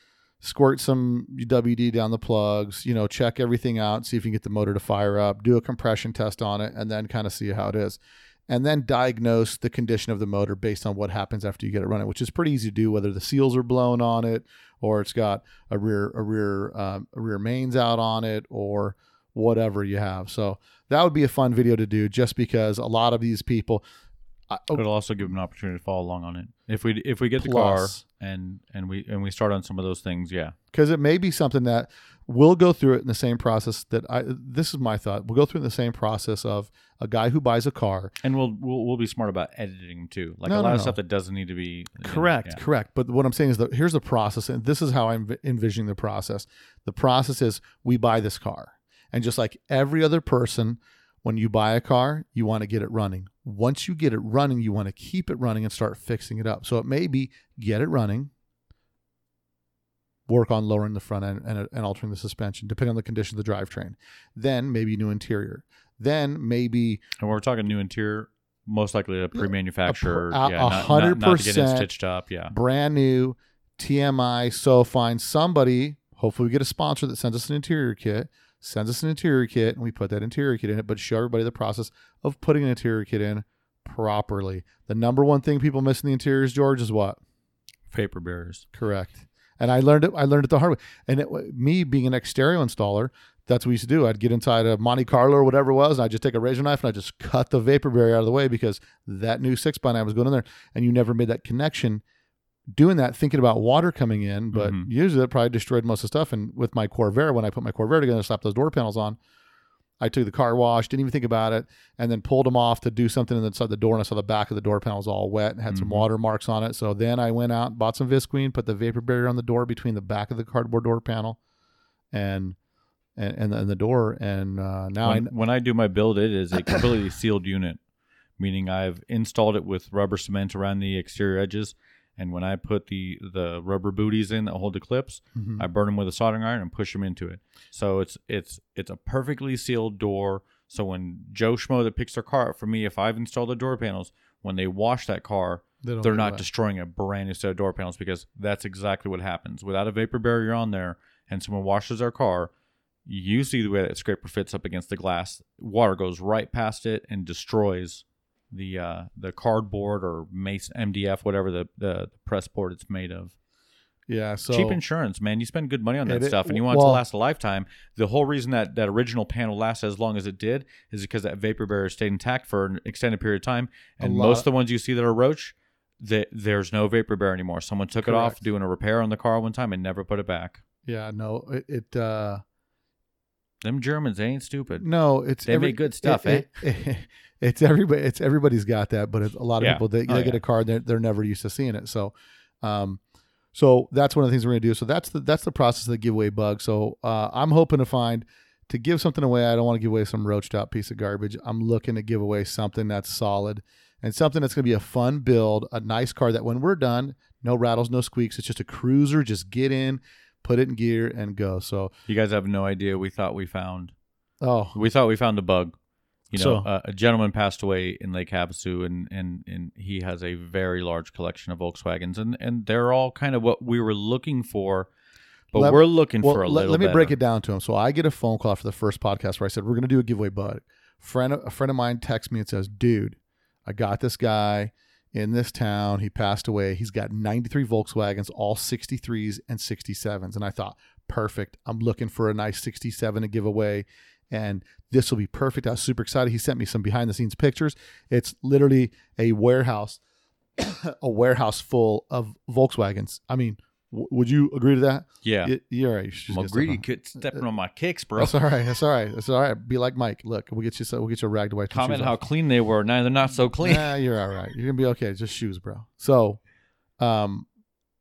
squirt some W D down the plugs, you know, check everything out, see if you can get the motor to fire up, do a compression test on it, and then kind of see how it is. And then diagnose the condition of the motor based on what happens after you get it running, which is pretty easy to do, whether the seals are blown on it, or it's got a rear a rear um, a rear mains out on it, or whatever you have. So that would be a fun video to do, just because a lot of these people. I, oh, It'll also give them an opportunity to follow along on it. If we if we get plus, the car and and we and we start on some of those things, yeah, because it may be something that we'll go through it in the same process that I. This is my thought. We'll go through in the same process of a guy who buys a car, and we'll we'll, we'll be smart about editing too. Like no, a lot no, of no. stuff that doesn't need to be correct, yeah. correct. But what I'm saying is that here's the process, and this is how I'm envisioning the process. The process is we buy this car, and just like every other person. When you buy a car, you want to get it running. Once you get it running, you want to keep it running and start fixing it up. So it may be get it running, work on lowering the front end and, and altering the suspension, depending on the condition of the drivetrain. Then maybe new interior. Then maybe... And when we're talking new interior, most likely a pre-manufacturer. A, a, yeah, not, one hundred percent not, not to get it stitched up. Yeah. Brand new, T M I, so find somebody, hopefully we get a sponsor that sends us an interior kit, sends us an interior kit, and we put that interior kit in it, but show everybody the process of putting an interior kit in properly. The number one thing people miss in the interiors, George, is what? Paper barriers. Correct. And I learned it I learned it the hard way. And it, me being an ex-stereo installer, that's what we used to do. I'd get inside a Monte Carlo or whatever it was, and I'd just take a razor knife, and I'd just cut the vapor barrier out of the way, because that new six by nine was going in there, and you never made that connection doing that, thinking about water coming in, but mm-hmm. usually that probably destroyed most of the stuff. And with my Corvair, when I put my Corvair together and slapped those door panels on, I took the car wash, didn't even think about it, and then pulled them off to do something inside the door, and I saw the back of the door panels all wet and had mm-hmm. some water marks on it. So then I went out, bought some Visqueen, put the vapor barrier on the door between the back of the cardboard door panel and and and the, and the door. And uh, now when I, when I do my build, it is a completely sealed unit, meaning I've installed it with rubber cement around the exterior edges. And when I put the, the rubber booties in that hold the clips, mm-hmm. I burn them with a soldering iron and push them into it. So it's it's it's a perfectly sealed door. So when Joe Schmo that picks their car up for me, if I've installed the door panels, when they wash that car, they they're not destroying a brand new set of door panels, because that's exactly what happens. Without a vapor barrier on there and someone washes their car, you see the way that scraper fits up against the glass, water goes right past it and destroys the uh, the cardboard or mace M D F, whatever the, the press board it's made of. Yeah, so cheap insurance, man. You spend good money on that it, stuff, and you want well, it to last a lifetime. The whole reason that that original panel lasted as long as it did is because that vapor barrier stayed intact for an extended period of time. And most of the ones you see that are roach, they, there's no vapor barrier anymore. Someone took correct. it off doing a repair on the car one time and never put it back. Yeah, no, it. it uh, Them Germans, they ain't stupid. No, it's they every, make good stuff. It, eh? It, it, it's everybody. It's everybody's got that, but it's a lot of yeah. people they, oh, they yeah. get a car, they're they're never used to seeing it. So. um So that's one of the things we're going to do. So that's the that's the process of the giveaway bug. So uh, I'm hoping to find, to give something away, I don't want to give away some roached out piece of garbage. I'm looking to give away something that's solid and something that's going to be a fun build, a nice car that when we're done, no rattles, no squeaks. It's just a cruiser. Just get in, put it in gear, and go. So you guys have no idea. We thought we found. Oh, we thought we found a bug. You know, so, uh, a gentleman passed away in Lake Havasu, and, and, and he has a very large collection of Volkswagens, and, and they're all kind of what we were looking for, but let, we're looking well, for a let, little Let me better. break it down to him. So I get a phone call after the first podcast where I said, we're going to do a giveaway, bud. Friend, a friend of mine texts me and says, dude, I got this guy in this town. He passed away. He's got ninety-three Volkswagens, all sixty-threes and sixty-sevens. And I thought, perfect. I'm looking for a nice sixty-seven to give away. And this will be perfect. I was super excited. He sent me some behind the scenes pictures. It's literally a warehouse, a warehouse full of Volkswagens. I mean, w- would you agree to that? Yeah. It, you're right. You my greedy kid stepping uh, on my kicks, bro. That's all right. That's all right. That's all right. Be like Mike. Look, we'll get you so we'll get you ragged away. Comment how off. clean they were. Now they're not so clean. Nah, you're all right. You're gonna be okay. Just shoes, bro. So, um,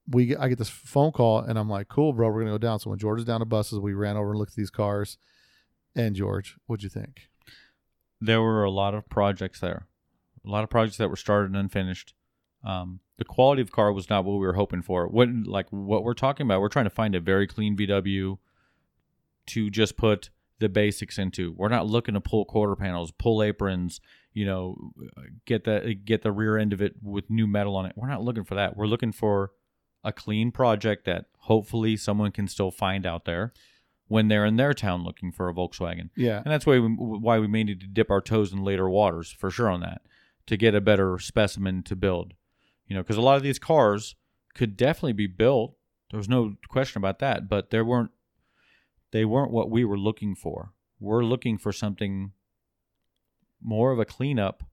we I get this phone call and I'm like, cool, bro. We're gonna go down. So when George is down to buses, we ran over and looked at these cars. And George, what'd you think? There were a lot of projects there. A lot of projects that were started and unfinished. Um, the quality of the car was not what we were hoping for. What, like what we're talking about, we're trying to find a very clean V W to just put the basics into. We're not looking to pull quarter panels, pull aprons, you know, get the, get the rear end of it with new metal on it. We're not looking for that. We're looking for a clean project that hopefully someone can still find out there when they're in their town looking for a Volkswagen. Yeah. And that's why we, why we may need to dip our toes in later waters, for sure, on that, to get a better specimen to build. You know, because a lot of these cars could definitely be built. There was no question about that, but there weren't, they weren't what we were looking for. We're looking for something more of a cleanup,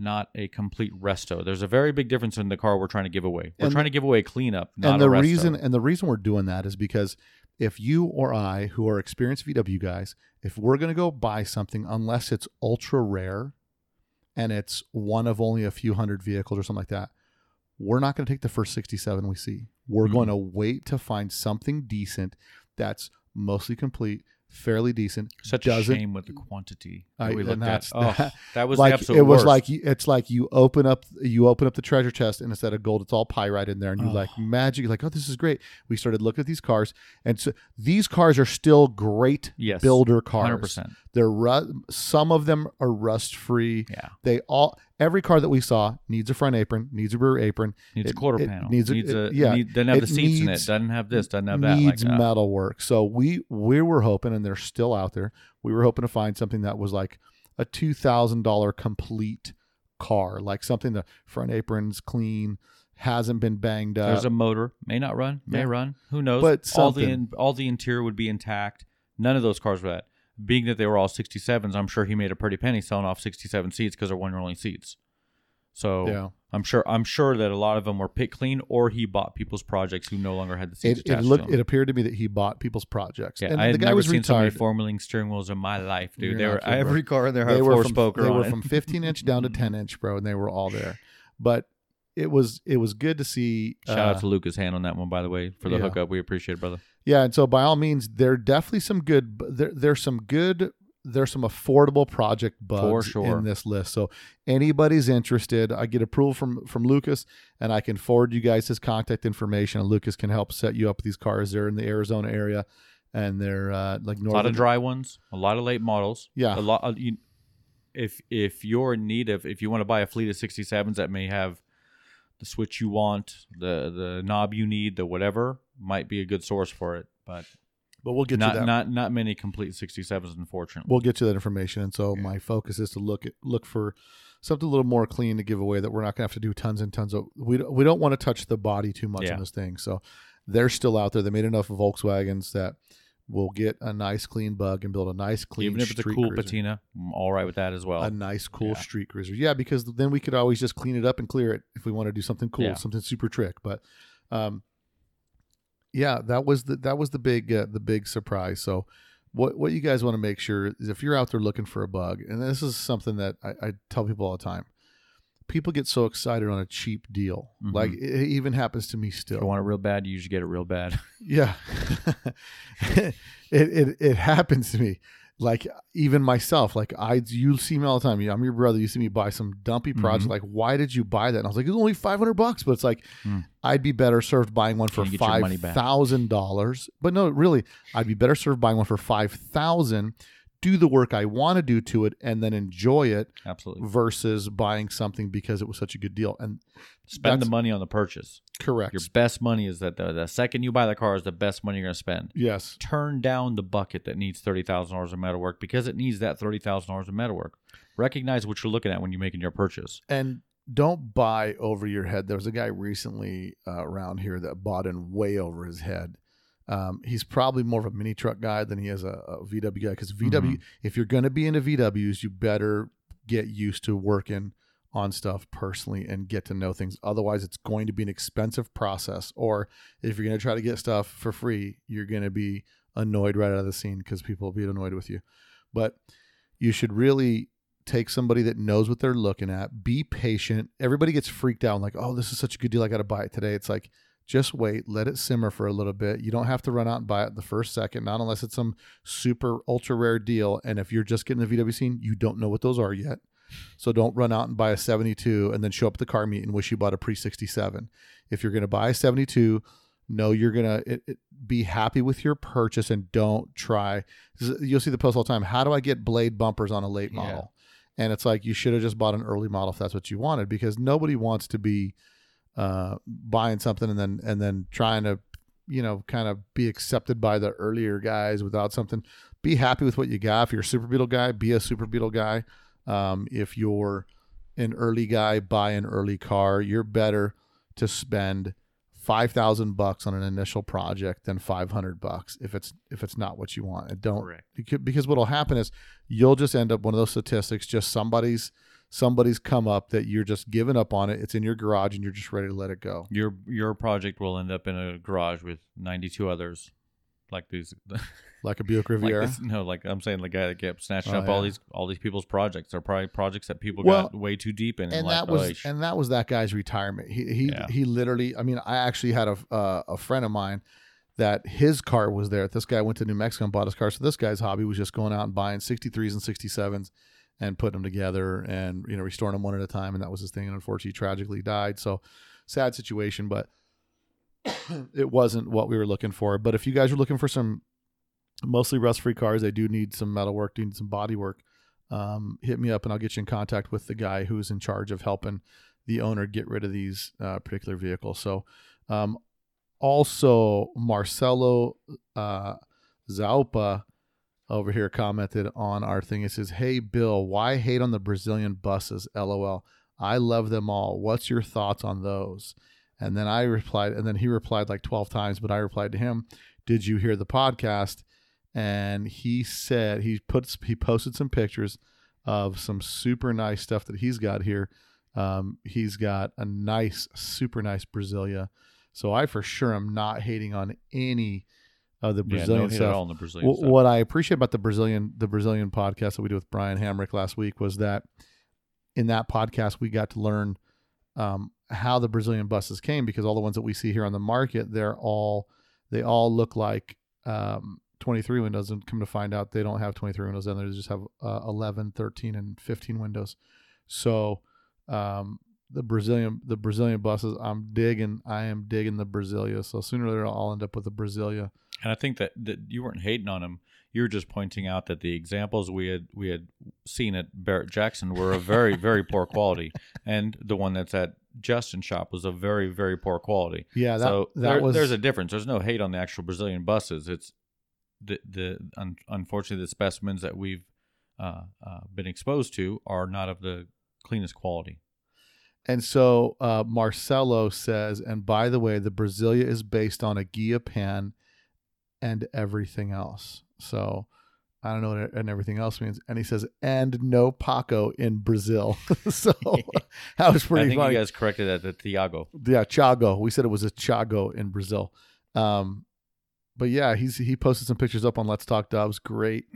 not a complete resto. There's a very big difference in the car we're trying to give away. We're and trying to give away a cleanup, not and the a resto. Reason, and the reason we're doing that is because if you or I, who are experienced V W guys, if we're going to go buy something, unless it's ultra rare and it's one of only a few hundred vehicles or something like that, we're not going to take the first sixty-seven we see. We're mm-hmm. going to wait to find something decent that's mostly complete, fairly decent. Such a shame with the quantity that I, we looked at. Oh, that, that was like, the absolute worst. It was worst. like, it's like you open up, you open up the treasure chest, and instead of gold, it's all pyrite in there. And you oh. like magic, like, oh, this is great. We started looking at these cars. And so these cars are still great yes, builder cars. one hundred percent. They're ru- some of them are rust free. Yeah. They all, every car that we saw needs a front apron, needs a rear apron, needs it, a quarter panel, needs a, needs a it, yeah, need, doesn't have it the seats needs, in it, doesn't have this, doesn't have that, needs like that. metal work. So we we were hoping, and they're still out there. We were hoping to find something that was like a two thousand dollar complete car, like something the front apron's clean, hasn't been banged up. There's a motor, may not run, may yeah. run, who knows? But all the in, all the interior would be intact. None of those cars were that. Being that they were all sixty-sevens, I'm sure he made a pretty penny selling off sixty-seven seats because they're one-year-only seats. So yeah. I'm sure I'm sure that a lot of them were pit clean, or he bought people's projects who no longer had the seats. It, attached it looked. To them. It appeared to me that he bought people's projects. Yeah, and I the had guy never was seen retired. so many four-wheeling steering wheels in my life, dude. You're they were kidding, every car in there had four-spoke. They were from fifteen-inch down to ten-inch, bro, and they were all there. But it was it was good to see. Shout uh, out to Lucas Han on that one, by the way, for the yeah. hookup. We appreciate it, brother. Yeah, and so by all means, there are definitely some good, there, there's some good, there's some affordable project bugs For sure. in this list. So anybody's interested, I get approval from, from Lucas, and I can forward you guys his contact information, and Lucas can help set you up with these cars. They're in the Arizona area, and they're uh, like northern. A lot of dry ones, a lot of late models. Yeah. A lot. Of, you, if if you're in need of, if you want to buy a fleet of sixty-sevens that may have the switch you want, the the knob you need, the whatever, might be a good source for it. But but we'll get not, to that. Not not many complete sixty-sevens, unfortunately. We'll get to that information. And so yeah. my focus is to look at look for something a little more clean to give away that we're not going to have to do tons and tons of. We don't, we don't want to touch the body too much yeah. on this thing. So they're still out there. They made enough Volkswagens that we'll get a nice clean bug and build a nice clean street cruiser. Even if it's a cool cruiser. Patina, I'm all right with that as well. A nice cool yeah. street cruiser. Yeah, because then we could always just clean it up and clear it if we want to do something cool, yeah. something super trick. But um, yeah, that was the that was the big uh, the big surprise. So what what you guys want to make sure is if you're out there looking for a bug, and this is something that I, I tell people all the time. People get so excited on a cheap deal. Mm-hmm. Like it even happens to me still. If you want it real bad, you usually get it real bad. Yeah. it, it it happens to me. Like even myself, like I, you see me all the time. You know, I'm your brother. You see me buy some dumpy project. Mm-hmm. Like, why did you buy that? And I was like, it's only five hundred bucks, but it's like, mm. I'd be better served buying one for five thousand dollars. But no, really, I'd be better served buying one for five thousand dollars. Do the work I want to do to it and then enjoy it. Absolutely. Versus buying something because it was such a good deal. And spend the money on the purchase. Correct. Your best money is that the, the second you buy the car is the best money you're going to spend. Yes. Turn down the bucket that needs thirty thousand dollars of metal work because it needs that thirty thousand dollars of metal work. Recognize what you're looking at when you're making your purchase. And don't buy over your head. There was a guy recently uh, around here that bought in way over his head. Um, he's probably more of a mini truck guy than he is a, a V W guy. Because V W, mm-hmm. if you're going to be into V Ws, you better get used to working on stuff personally and get to know things. Otherwise, it's going to be an expensive process. Or if you're going to try to get stuff for free, you're going to be annoyed right out of the scene because people will be annoyed with you. But you should really take somebody that knows what they're looking at. Be patient. Everybody gets freaked out. Like, oh, this is such a good deal. I got to buy it today. It's like, just wait, let it simmer for a little bit. You don't have to run out and buy it the first second, not unless it's some super ultra rare deal. And if you're just getting the V W scene, you don't know what those are yet. So don't run out and buy a seventy-two and then show up at the car meet and wish you bought a pre sixty-seven. If you're going to buy a seventy-two, know you're going to be happy with your purchase and don't try. You'll see the post all the time. How do I get blade bumpers on a late model? Yeah. And it's like, you should have just bought an early model if that's what you wanted, because nobody wants to be uh buying something and then and then trying to, you know, kind of be accepted by the earlier guys without something. Be happy with what you got. If you're a Super Beetle guy, be a Super Beetle guy. Um if you're an early guy, buy an early car. You're better to spend five thousand bucks on an initial project than five hundred bucks if it's if it's not what you want. And don't Correct. Because what'll happen is you'll just end up one of those statistics, just somebody's Somebody's come up that you're just giving up on it. It's in your garage and you're just ready to let it go. Your your project will end up in a garage with ninety-two others, like these, like a Buick Riviera. Like this, no, like I'm saying, the guy that kept snatching oh, up yeah. all these all these people's projects are probably projects that people well, got way too deep in. And, and that like, was oh, sh- and that was that guy's retirement. He he yeah. he literally. I mean, I actually had a uh, a friend of mine that his car was there. This guy went to New Mexico and bought his car. So this guy's hobby was just going out and buying sixty-threes and sixty-sevens. And putting them together and, you know, restoring them one at a time. And that was his thing. And unfortunately, he tragically died. So sad situation, but it wasn't what we were looking for. But if you guys are looking for some mostly rust-free cars, they do need some metal work, do need some body work. Um, hit me up and I'll get you in contact with the guy who's in charge of helping the owner get rid of these uh, particular vehicles. So um, also Marcelo uh, Zaupa over here commented on our thing. It says, hey, Bill, why hate on the Brazilian buses? L O L. I love them all. What's your thoughts on those? And then I replied, and then he replied like twelve times, but I replied to him, did you hear the podcast? And he said, he puts, he posted some pictures of some super nice stuff that he's got here. Um, he's got a nice, super nice Brasilia. So I for sure am not hating on any of the Brazilian yeah, stuff. All the Brazilian w- stuff. What I appreciate about the Brazilian the Brazilian podcast that we did with Brian Hamrick last week was that in that podcast we got to learn um, how the Brazilian buses came, because all the ones that we see here on the market, they're all they all look like um, twenty-three windows, and come to find out they don't have twenty-three windows, and they just have uh, eleven, thirteen, and fifteen windows. So um, the Brazilian the Brazilian buses. I'm digging. I am digging the Brasilia. So sooner or later, I'll end up with a Brasilia. And I think that, that you weren't hating on them. You were just pointing out that the examples we had we had seen at Barrett-Jackson were of very, very poor quality. And the one that's at Justin's shop was of very, very poor quality. Yeah, that, so that there, was... there's a difference. There's no hate on the actual Brazilian buses. It's the, the un, unfortunately, the specimens that we've uh, uh, been exposed to are not of the cleanest quality. And so uh, Marcelo says, and by the way, the Brasilia is based on a Gia pan and everything else. So I don't know what and everything else means. And he says, and no Paco in Brazil. So that was pretty I think funny. You guys corrected that, the Thiago. Yeah, Thiago. We said it was a Thiago in Brazil. Um, but yeah, he's he posted some pictures up on Let's Talk Dubs. Great,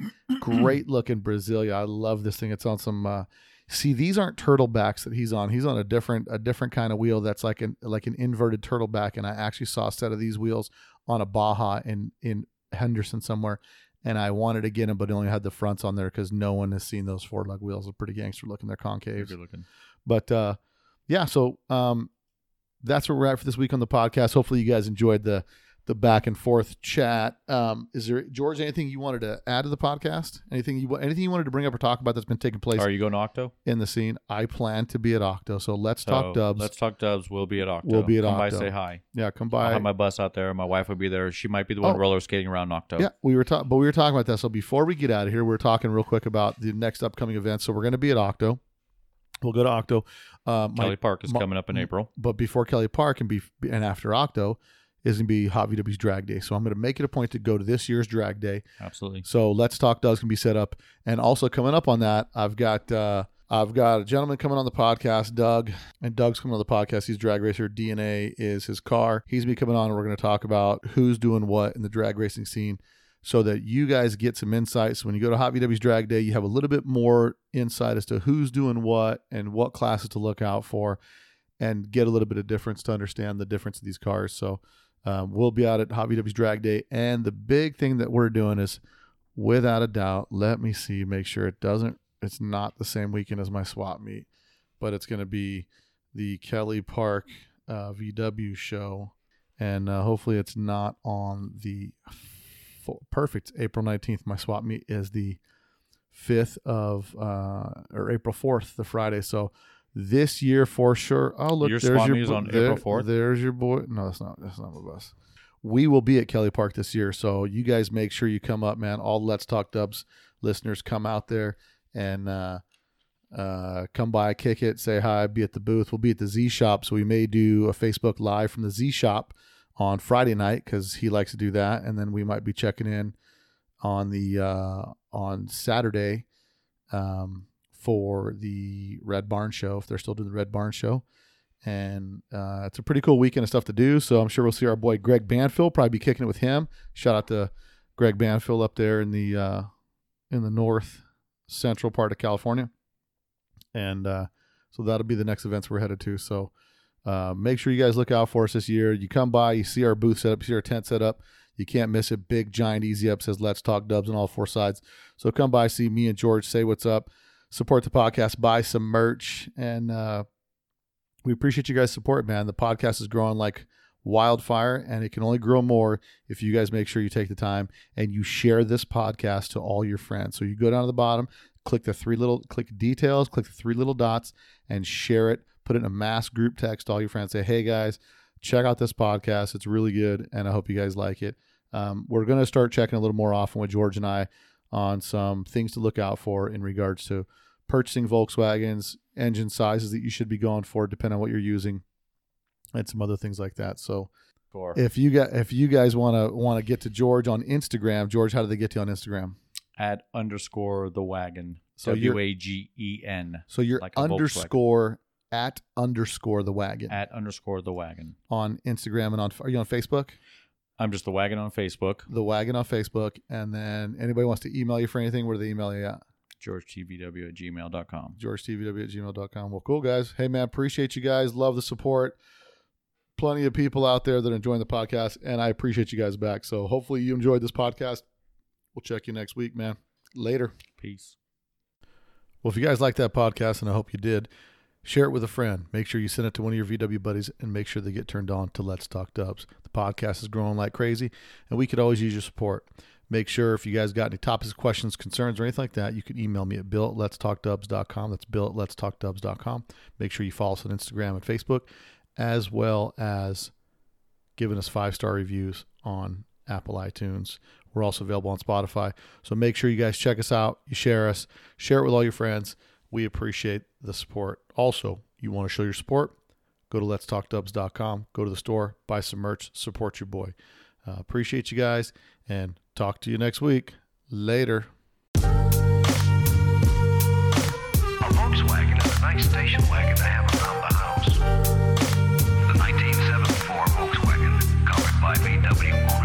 great looking Brasilia. I love this thing. It's on some... Uh, See, these aren't turtlebacks that he's on. He's on a different a different kind of wheel that's like an like an inverted turtleback. And I actually saw a set of these wheels on a Baja in, in Henderson somewhere. And I wanted to get them, but only had the fronts on there because no one has seen those four lug wheels. They're pretty gangster looking. They're concave. Good looking. But uh, yeah, so um, that's where we're at for this week on the podcast. Hopefully, you guys enjoyed the the back and forth chat. Um, is there, George, anything you wanted to add to the podcast? Anything you anything you wanted to bring up or talk about that's been taking place? Are you going to Octo? In the scene. I plan to be at Octo. So let's so talk Dubs. Let's Talk Dubs. We'll be at Octo. We'll be at come Octo. Come by, say hi. Yeah, come by. I'll have my bus out there. My wife will be there. She might be the one oh. roller skating around Octo. Yeah, we were ta- but we were talking about that. So before we get out of here, we we're talking real quick about the next upcoming events. So we're going to be at Octo. We'll go to Octo. Uh, my, Kelly Park is my, coming up in April. But before Kelly Park and be and after Octo, is going to be Hot V W's Drag Day. So I'm going to make it a point to go to this year's Drag Day. Absolutely. So Let's Talk Dubs can be set up. And also coming up on that, I've got uh, I've got a gentleman coming on the podcast, Doug. And Doug's coming on the podcast. He's a drag racer. D N A is his car. He's going to be coming on, and we're going to talk about who's doing what in the drag racing scene so that you guys get some insights. When you go to Hot V W's Drag Day, you have a little bit more insight as to who's doing what and what classes to look out for and get a little bit of difference to understand the difference of these cars. So Um, we'll be out at Hot V W's Drag Day. And the big thing that we're doing is, without a doubt, let me see, make sure it doesn't, it's not the same weekend as my swap meet, but it's going to be the Kelly Park uh, V W show. And uh, hopefully it's not on the full, perfect April nineteenth. My swap meet is the fifth of, uh, or April fourth, the Friday. So this year for sure. Oh look, your swap meet is on there, April fourth. There's your boy. No, that's not. That's not with us. We will be at Kelly Park this year, so you guys make sure you come up, man. All Let's Talk Dubs listeners, come out there and uh, uh, come by, kick it, say hi, be at the booth. We'll be at the Z Shop, so we may do a Facebook Live from the Z Shop on Friday night because he likes to do that, and then we might be checking in on the uh, on Saturday. Um, for the Red Barn show, if they're still doing the Red Barn show. And uh, it's a pretty cool weekend of stuff to do. So I'm sure we'll see our boy Greg Banfield, probably be kicking it with him. Shout out to Greg Banfield up there in the uh, in the north central part of California. And uh, so that'll be the next events we're headed to. So uh, make sure you guys look out for us this year. You come by, you see our booth set up, you see our tent set up. You can't miss it. Big, giant, easy up says Let's Talk Dubs on all four sides. So come by, see me and George, say what's up. Support the podcast, buy some merch, and uh, we appreciate you guys' support, man. The podcast is growing like wildfire, and it can only grow more if you guys make sure you take the time and you share this podcast to all your friends. So you go down to the bottom, click the three little, click details, click the three little dots, and share it. Put it in a mass group text to all your friends. Say, hey, guys, check out this podcast. It's really good, and I hope you guys like it. Um, we're going to start checking a little more often with George and I on some things to look out for in regards to purchasing Volkswagens, engine sizes that you should be going for, depending on what you're using, and some other things like that. So sure. if you got, if you guys want to want to get to George on Instagram, George, how do they get you on Instagram? At underscore the wagon. So W A G E N. So you're like underscore at underscore the wagon. At underscore the wagon. On Instagram and on, are you on Facebook? I'm just the wagon on Facebook. The wagon on Facebook. And then anybody wants to email you for anything, where do they email you at? GeorgeTVW at gmail dot com. GeorgeTVW at gmail dot com. Well, cool, guys. Hey, man, appreciate you guys. Love the support. Plenty of people out there that are enjoying the podcast, and I appreciate you guys back. So hopefully you enjoyed this podcast. We'll check you next week, man. Later. Peace. Well, if you guys liked that podcast, and I hope you did, Share it with a friend. Make sure you send it to one of your V W buddies and make sure they get turned on to Let's Talk Dubs. The podcast is growing like crazy, and we could always use your support. Make sure if you guys got any topics, questions, concerns, or anything like that, you can email me at bill at letstalkdubs dot com. That's bill at letstalkdubs dot com. Make sure you follow us on Instagram and Facebook, as well as giving us five-star reviews on Apple iTunes. We're also available on Spotify. So make sure you guys check us out. You share us. Share it with all your friends. We appreciate the support. Also, you want to show your support? Go to letstalkdubs dot com. Go to the store. Buy some merch. Support your boy. Uh, appreciate you guys, and talk to you next week. Later. A Volkswagen is a nice station wagon to have around the house. The nineteen seventy-four Volkswagen, covered by V W.